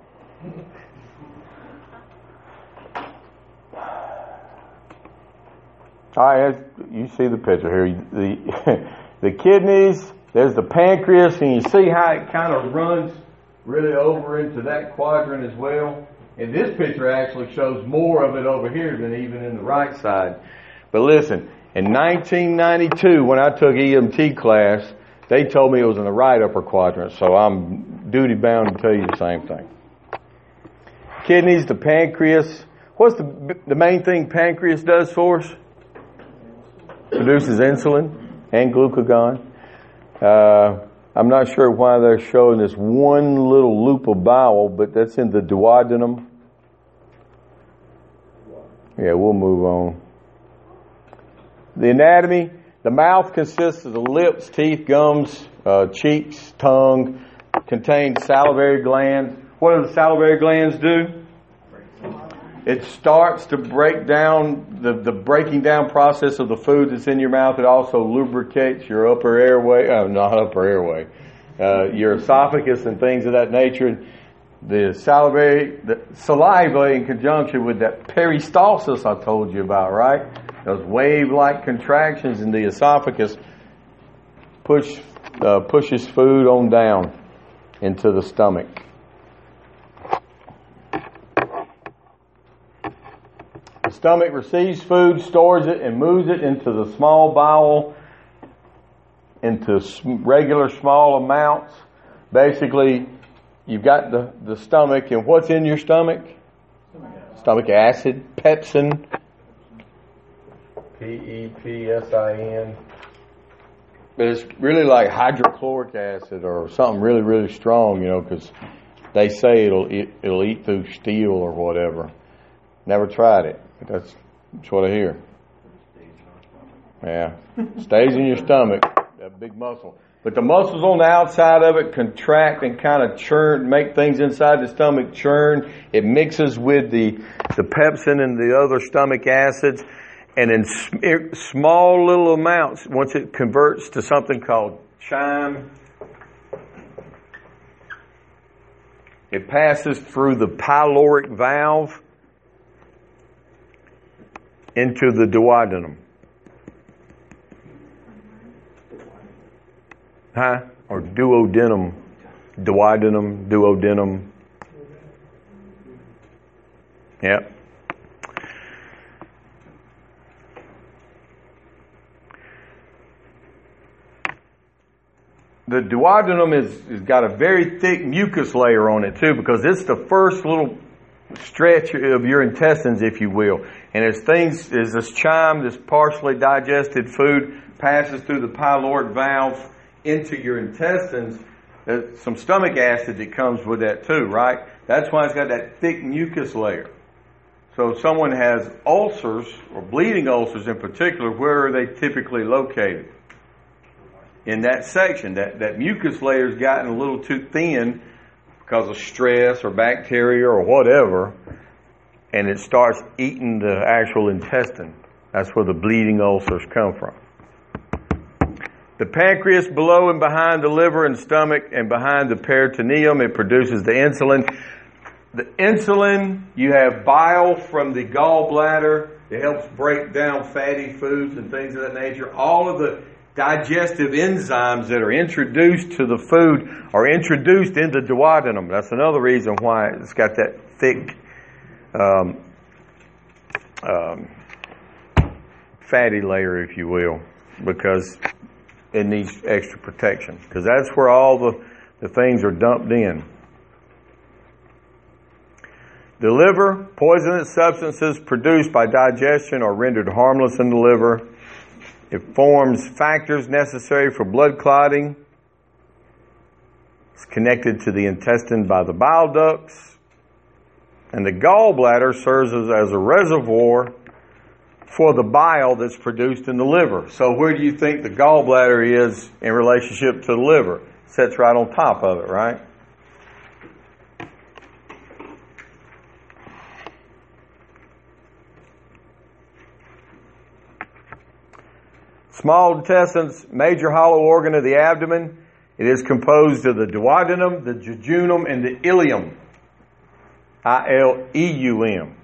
Alright, you see the picture here. The kidneys, there's the pancreas, and you see how it kind of runs really over into that quadrant as well. And this picture actually shows more of it over here than even in the right side. But listen, in 1992, when I took EMT class, they told me it was in the right upper quadrant, so I'm duty-bound to tell you the same thing. Kidneys, the pancreas. What's the main thing pancreas does for us? Produces insulin and glucagon. I'm not sure why they're showing this one little loop of bowel, but that's in the duodenum. Yeah, we'll move on. The anatomy. The mouth consists of the lips, teeth, gums, cheeks, tongue. Contains salivary glands. What do the salivary glands do? It starts to break down the breaking down process of the food that's in your mouth. It also lubricates your upper airway. your esophagus and things of that nature. The saliva in conjunction with that peristalsis I told you about, right? Those wave-like contractions in the esophagus pushes food on down into the stomach. The stomach receives food, stores it, and moves it into the small bowel into regular small amounts. Basically, you've got the stomach, and what's in your stomach? Stomach acid, pepsin. P-E-P-S-I-N. But it's really like hydrochloric acid or something really, really strong, you know, because they say it'll eat through steel or whatever. Never tried it, but that's what I hear. Yeah. Stays in your stomach, that big muscle. But the muscles on the outside of it contract and kind of churn, make things inside the stomach churn. It mixes with the pepsin and the other stomach acids. And in small little amounts, once it converts to something called chyme, it passes through the pyloric valve into the duodenum. Huh? Or duodenum. Duodenum, duodenum. Yep. The duodenum has got a very thick mucus layer on it too, because it's the first little stretch of your intestines, if you will. And as this chyme, this partially digested food, passes through the pyloric valve into your intestines, there's some stomach acid that comes with that too, right? That's why it's got that thick mucus layer. So if someone has ulcers, or bleeding ulcers in particular, where are they typically located? In that section, that mucus layer's gotten a little too thin because of stress or bacteria or whatever, and it starts eating the actual intestine. That's where the bleeding ulcers come from. The pancreas, below and behind the liver and stomach, and behind the peritoneum, it produces the insulin. The insulin, you have bile from the gallbladder. It helps break down fatty foods and things of that nature. All of the digestive enzymes that are introduced to the food are introduced into duodenum. That's another reason why it's got that thick fatty layer, if you will, because it needs extra protection, because that's where all the things are dumped in. The liver, poisonous substances produced by digestion are rendered harmless in the liver. It forms factors necessary for blood clotting. It's connected to the intestine by the bile ducts. And the gallbladder serves as a reservoir for the bile that's produced in the liver. So where do you think the gallbladder is in relationship to the liver? It sits right on top of it, right? Small intestines, major hollow organ of the abdomen. It is composed of the duodenum, the jejunum, and the ileum. I-L-E-U-M.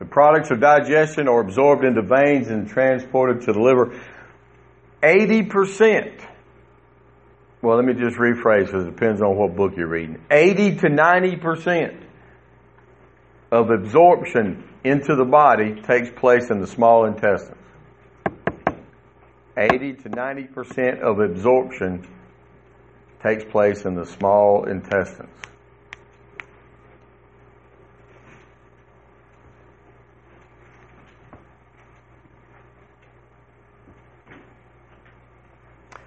The products of digestion are absorbed into veins and transported to the liver. 80%, well, let me just rephrase because it depends on what book you're reading. 80 to 90% of absorption into the body takes place in the small intestines. 80 to 90% of absorption takes place in the small intestines.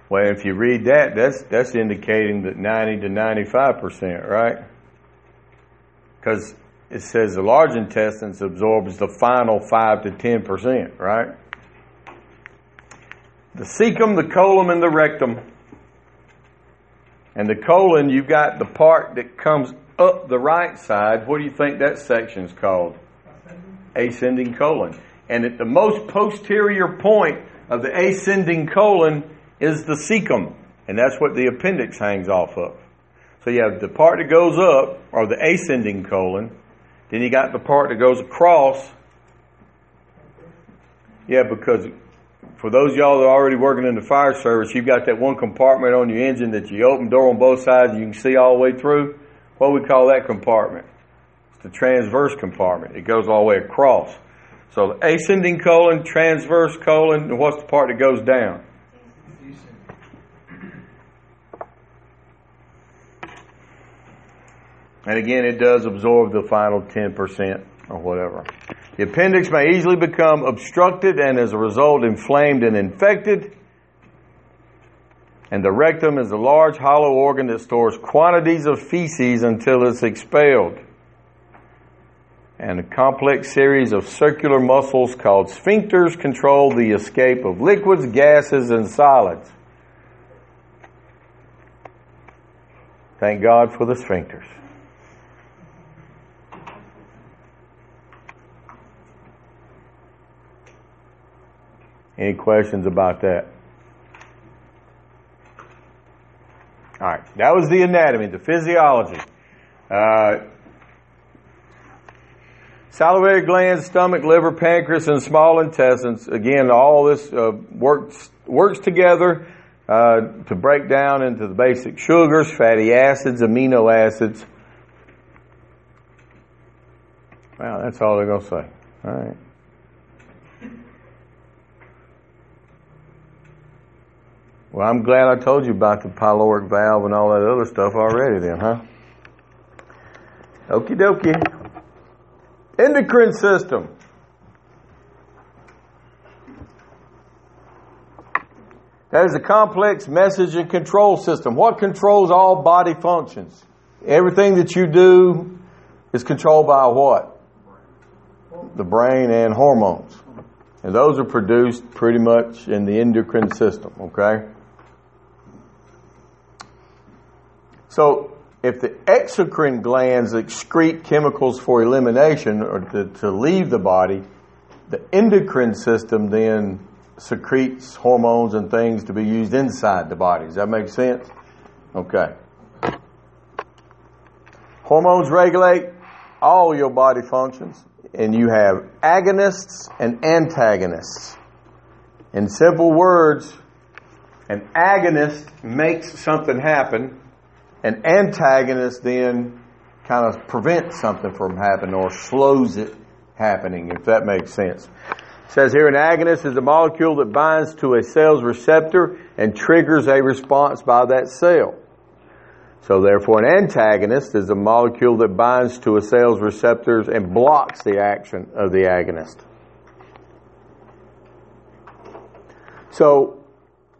Well, if you read that, that's indicating that 90 to 95%, right? Because it says the large intestine absorbs the final 5 to 10%, right? The cecum, the colon, and the rectum. And the colon, you've got the part that comes up the right side. What do you think that section's called? Ascending colon. And at the most posterior point of the ascending colon is the cecum, and that's what the appendix hangs off of. So you have the part that goes up, or the ascending colon. Then you got the part that goes across. Yeah, because for those of y'all that are already working in the fire service, you've got that one compartment on your engine that you open door on both sides and you can see all the way through. What we call that compartment? It's the transverse compartment. It goes all the way across. So the ascending colon, transverse colon, and what's the part that goes down? And again, it does absorb the final 10% or whatever. The appendix may easily become obstructed and as a result inflamed and infected. And the rectum is a large hollow organ that stores quantities of feces until it's expelled. And a complex series of circular muscles called sphincters control the escape of liquids, gases, and solids. Thank God for the sphincters. Any questions about that? All right. That was the anatomy, the physiology. Salivary glands, stomach, liver, pancreas, and small intestines. Again, all this works together to break down into the basic sugars, fatty acids, amino acids. Wow, that's all they're going to say. All right. Well, I'm glad I told you about the pyloric valve and all that other stuff already then, huh? Okie dokie. Endocrine system. That is a complex message and control system. What controls all body functions? Everything that you do is controlled by what? The brain and hormones. And those are produced pretty much in the endocrine system, okay? So, if the exocrine glands excrete chemicals for elimination or to leave the body, the endocrine system then secretes hormones and things to be used inside the body. Does that make sense? Okay. Hormones regulate all your body functions, and you have agonists and antagonists. In simple words, an agonist makes something happen. An antagonist then kind of prevents something from happening or slows it happening, if that makes sense. It says here, an agonist is a molecule that binds to a cell's receptor and triggers a response by that cell. So therefore, an antagonist is a molecule that binds to a cell's receptors and blocks the action of the agonist. So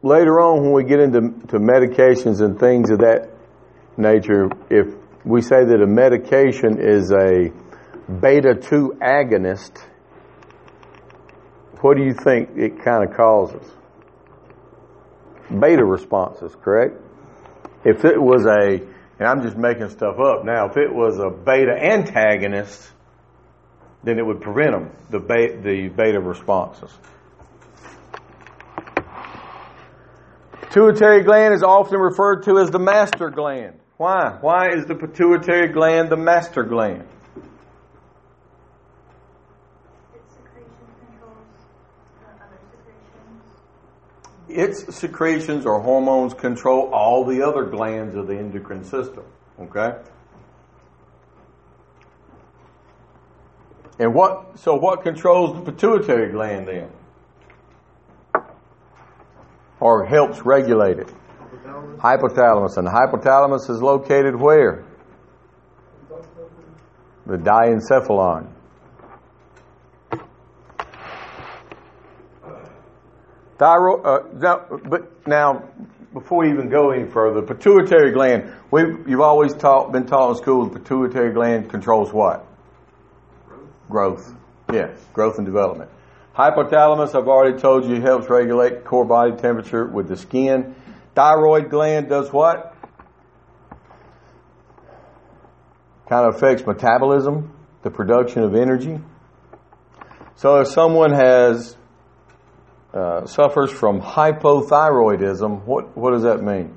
later on, when we get into medications and things of that nature, if we say that a medication is a beta-2 agonist, what do you think it kind of causes? Beta responses, correct? If it was a, and I'm just making stuff up now, if it was a beta antagonist, then it would prevent them, the beta responses. Pituitary gland is often referred to as the master gland. Why? Why is the pituitary gland the master gland? Its secretion controls other secretions. Its secretions or hormones control all the other glands of the endocrine system. Okay? And what controls the pituitary gland then? Or helps regulate it? Hypothalamus. And the hypothalamus is located where? The diencephalon. Now, before we even go any further, pituitary gland, you've always been taught in school the pituitary gland controls what? Growth. Yes, growth and development. Hypothalamus, I've already told you, helps regulate core body temperature with the skin. Thyroid gland does what? Kind of affects metabolism, the production of energy. So if someone has suffers from hypothyroidism, what does that mean?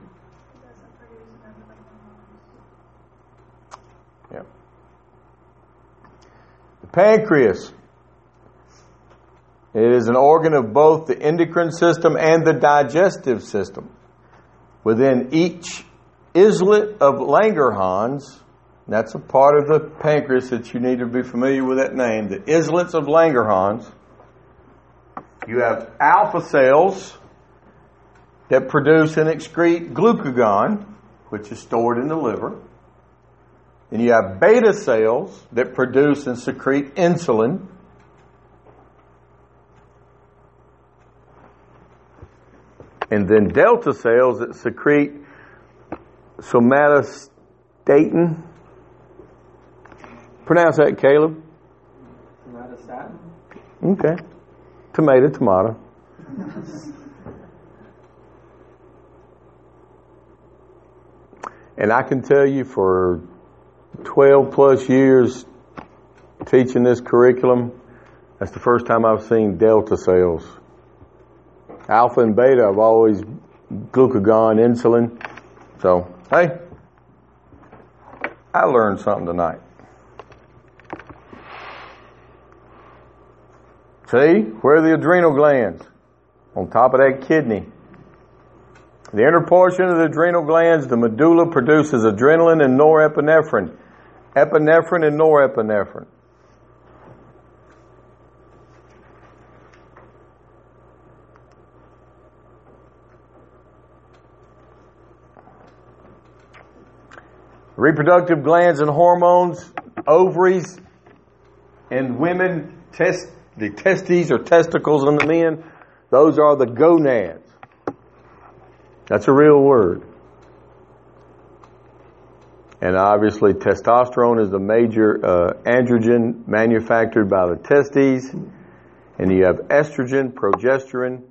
Yeah. The pancreas. It is an organ of both the endocrine system and the digestive system. Within each islet of Langerhans, that's a part of the pancreas that you need to be familiar with that name, the islets of Langerhans, you have alpha cells that produce and excrete glucagon, which is stored in the liver. And you have beta cells that produce and secrete insulin. And then delta cells that secrete somatostatin. Pronounce that, Caleb. Somatostatin. Okay. Tomato, tomato. And I can tell you for 12 plus years teaching this curriculum, that's the first time I've seen delta cells. Alpha and beta have always glucagon, insulin. So, hey, I learned something tonight. See, where are the adrenal glands? On top of that kidney. The inner portion of the adrenal glands, the medulla, produces adrenaline and norepinephrine. Epinephrine and norepinephrine. Reproductive glands and hormones, ovaries, and women, the testes or testicles in the men, those are the gonads. That's a real word. And obviously testosterone is the major androgen manufactured by the testes. And you have estrogen, progesterone,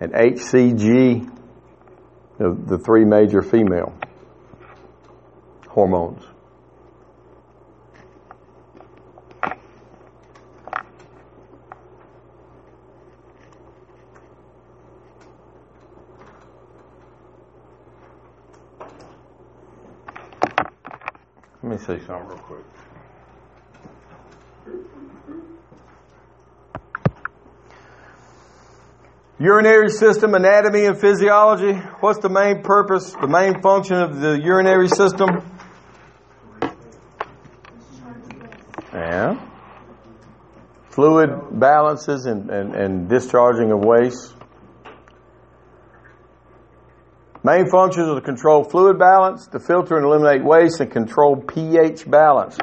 and HCG, the three major female hormones. Let me say something real quick. Urinary system anatomy and physiology. What's the main purpose, the main function of the urinary system? Yeah. Fluid balances and discharging of waste. Main functions are to control fluid balance, to filter and eliminate waste, and control pH balance.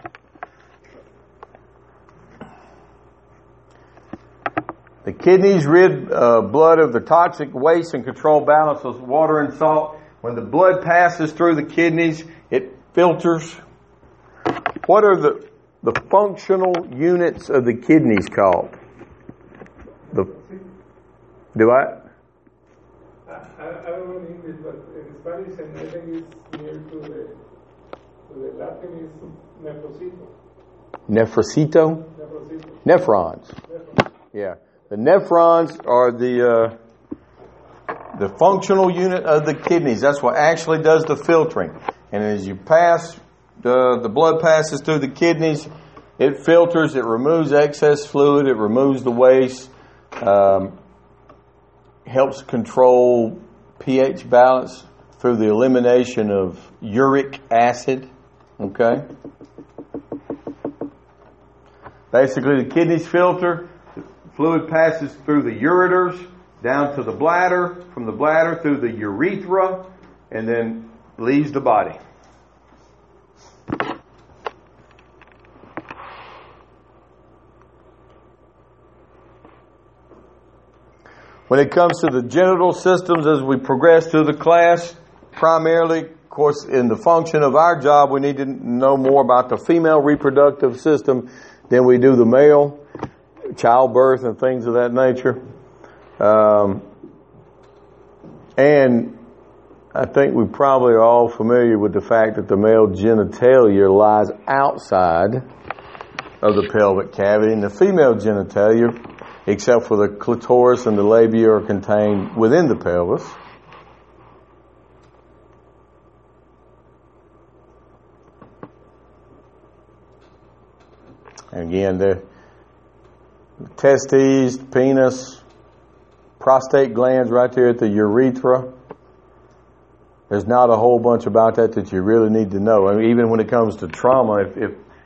The kidneys rid blood of the toxic waste and control balance with water and salt. When the blood passes through the kidneys, it filters. What are the functional units of the kidneys called? I don't know in English, but in Spanish, and I think it's near to the Latin is nephrocito. Nephrocito? Nephrocito. Nephrons. Yeah. The nephrons are the functional unit of the kidneys. That's what actually does the filtering. And as you pass... The blood passes through the kidneys, it filters, it removes excess fluid, it removes the waste, helps control pH balance through the elimination of uric acid. Okay? Basically, the kidneys filter, the fluid passes through the ureters, down to the bladder, from the bladder through the urethra, and then leaves the body. When it comes to the genital systems, as we progress through the class, primarily, of course, in the function of our job, we need to know more about the female reproductive system than we do the male, childbirth and things of that nature. And I think we probably are all familiar with the fact that the male genitalia lies outside of the pelvic cavity, and the female genitalia except for the clitoris and the labia are contained within the pelvis. And again, the testes, penis, prostate glands right there at the urethra. There's not a whole bunch about that you really need to know. I mean, even when it comes to trauma,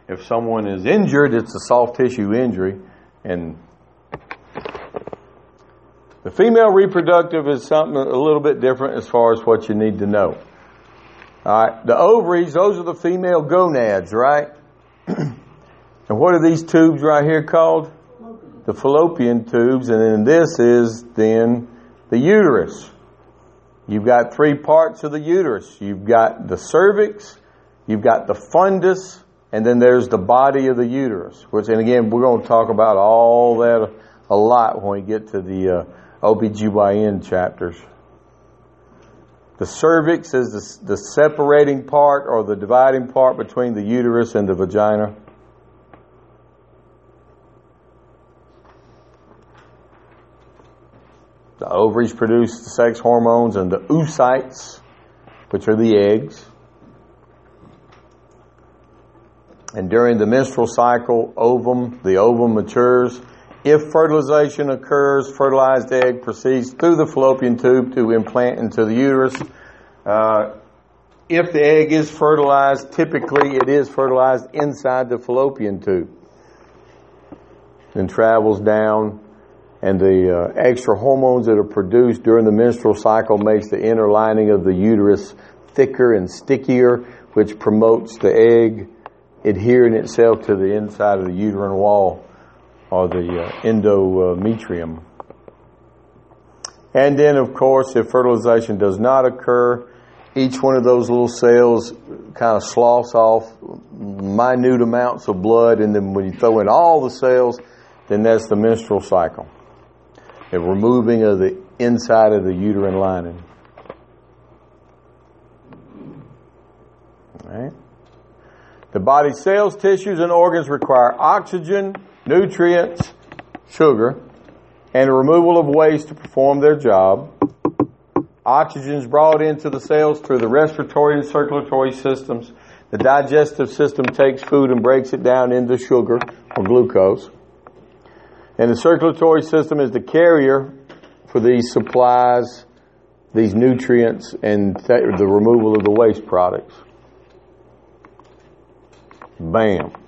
if someone is injured, it's a soft tissue injury. And the female reproductive is something a little bit different as far as what you need to know. All right, the ovaries, those are the female gonads, right? And what are these tubes right here called? The fallopian tubes. And then this is then the uterus. You've got three parts of the uterus. You've got the cervix, you've got the fundus, and then there's the body of the uterus. Which, and again, we're going to talk about all that a lot when we get to the OBGYN chapters. The cervix is the separating part or the dividing part between the uterus and the vagina. The ovaries produce the sex hormones and the oocytes, which are the eggs. And during the menstrual cycle, the ovum matures. If fertilization occurs, fertilized egg proceeds through the fallopian tube to implant into the uterus. If the egg is fertilized, typically it is fertilized inside the fallopian tube and travels down. And the extra hormones that are produced during the menstrual cycle makes the inner lining of the uterus thicker and stickier, which promotes the egg adhering itself to the inside of the uterine wall or the endometrium. And then, of course, if fertilization does not occur, each one of those little cells kind of sloughs off minute amounts of blood, and then when you throw in all the cells, then that's the menstrual cycle. The removing of the inside of the uterine lining. All right. The body's cells, tissues, and organs require oxygen, nutrients, sugar, and the removal of waste to perform their job. Oxygen is brought into the cells through the respiratory and circulatory systems. The digestive system takes food and breaks it down into sugar or glucose. And the circulatory system is the carrier for these supplies, these nutrients, and the removal of the waste products. Bam.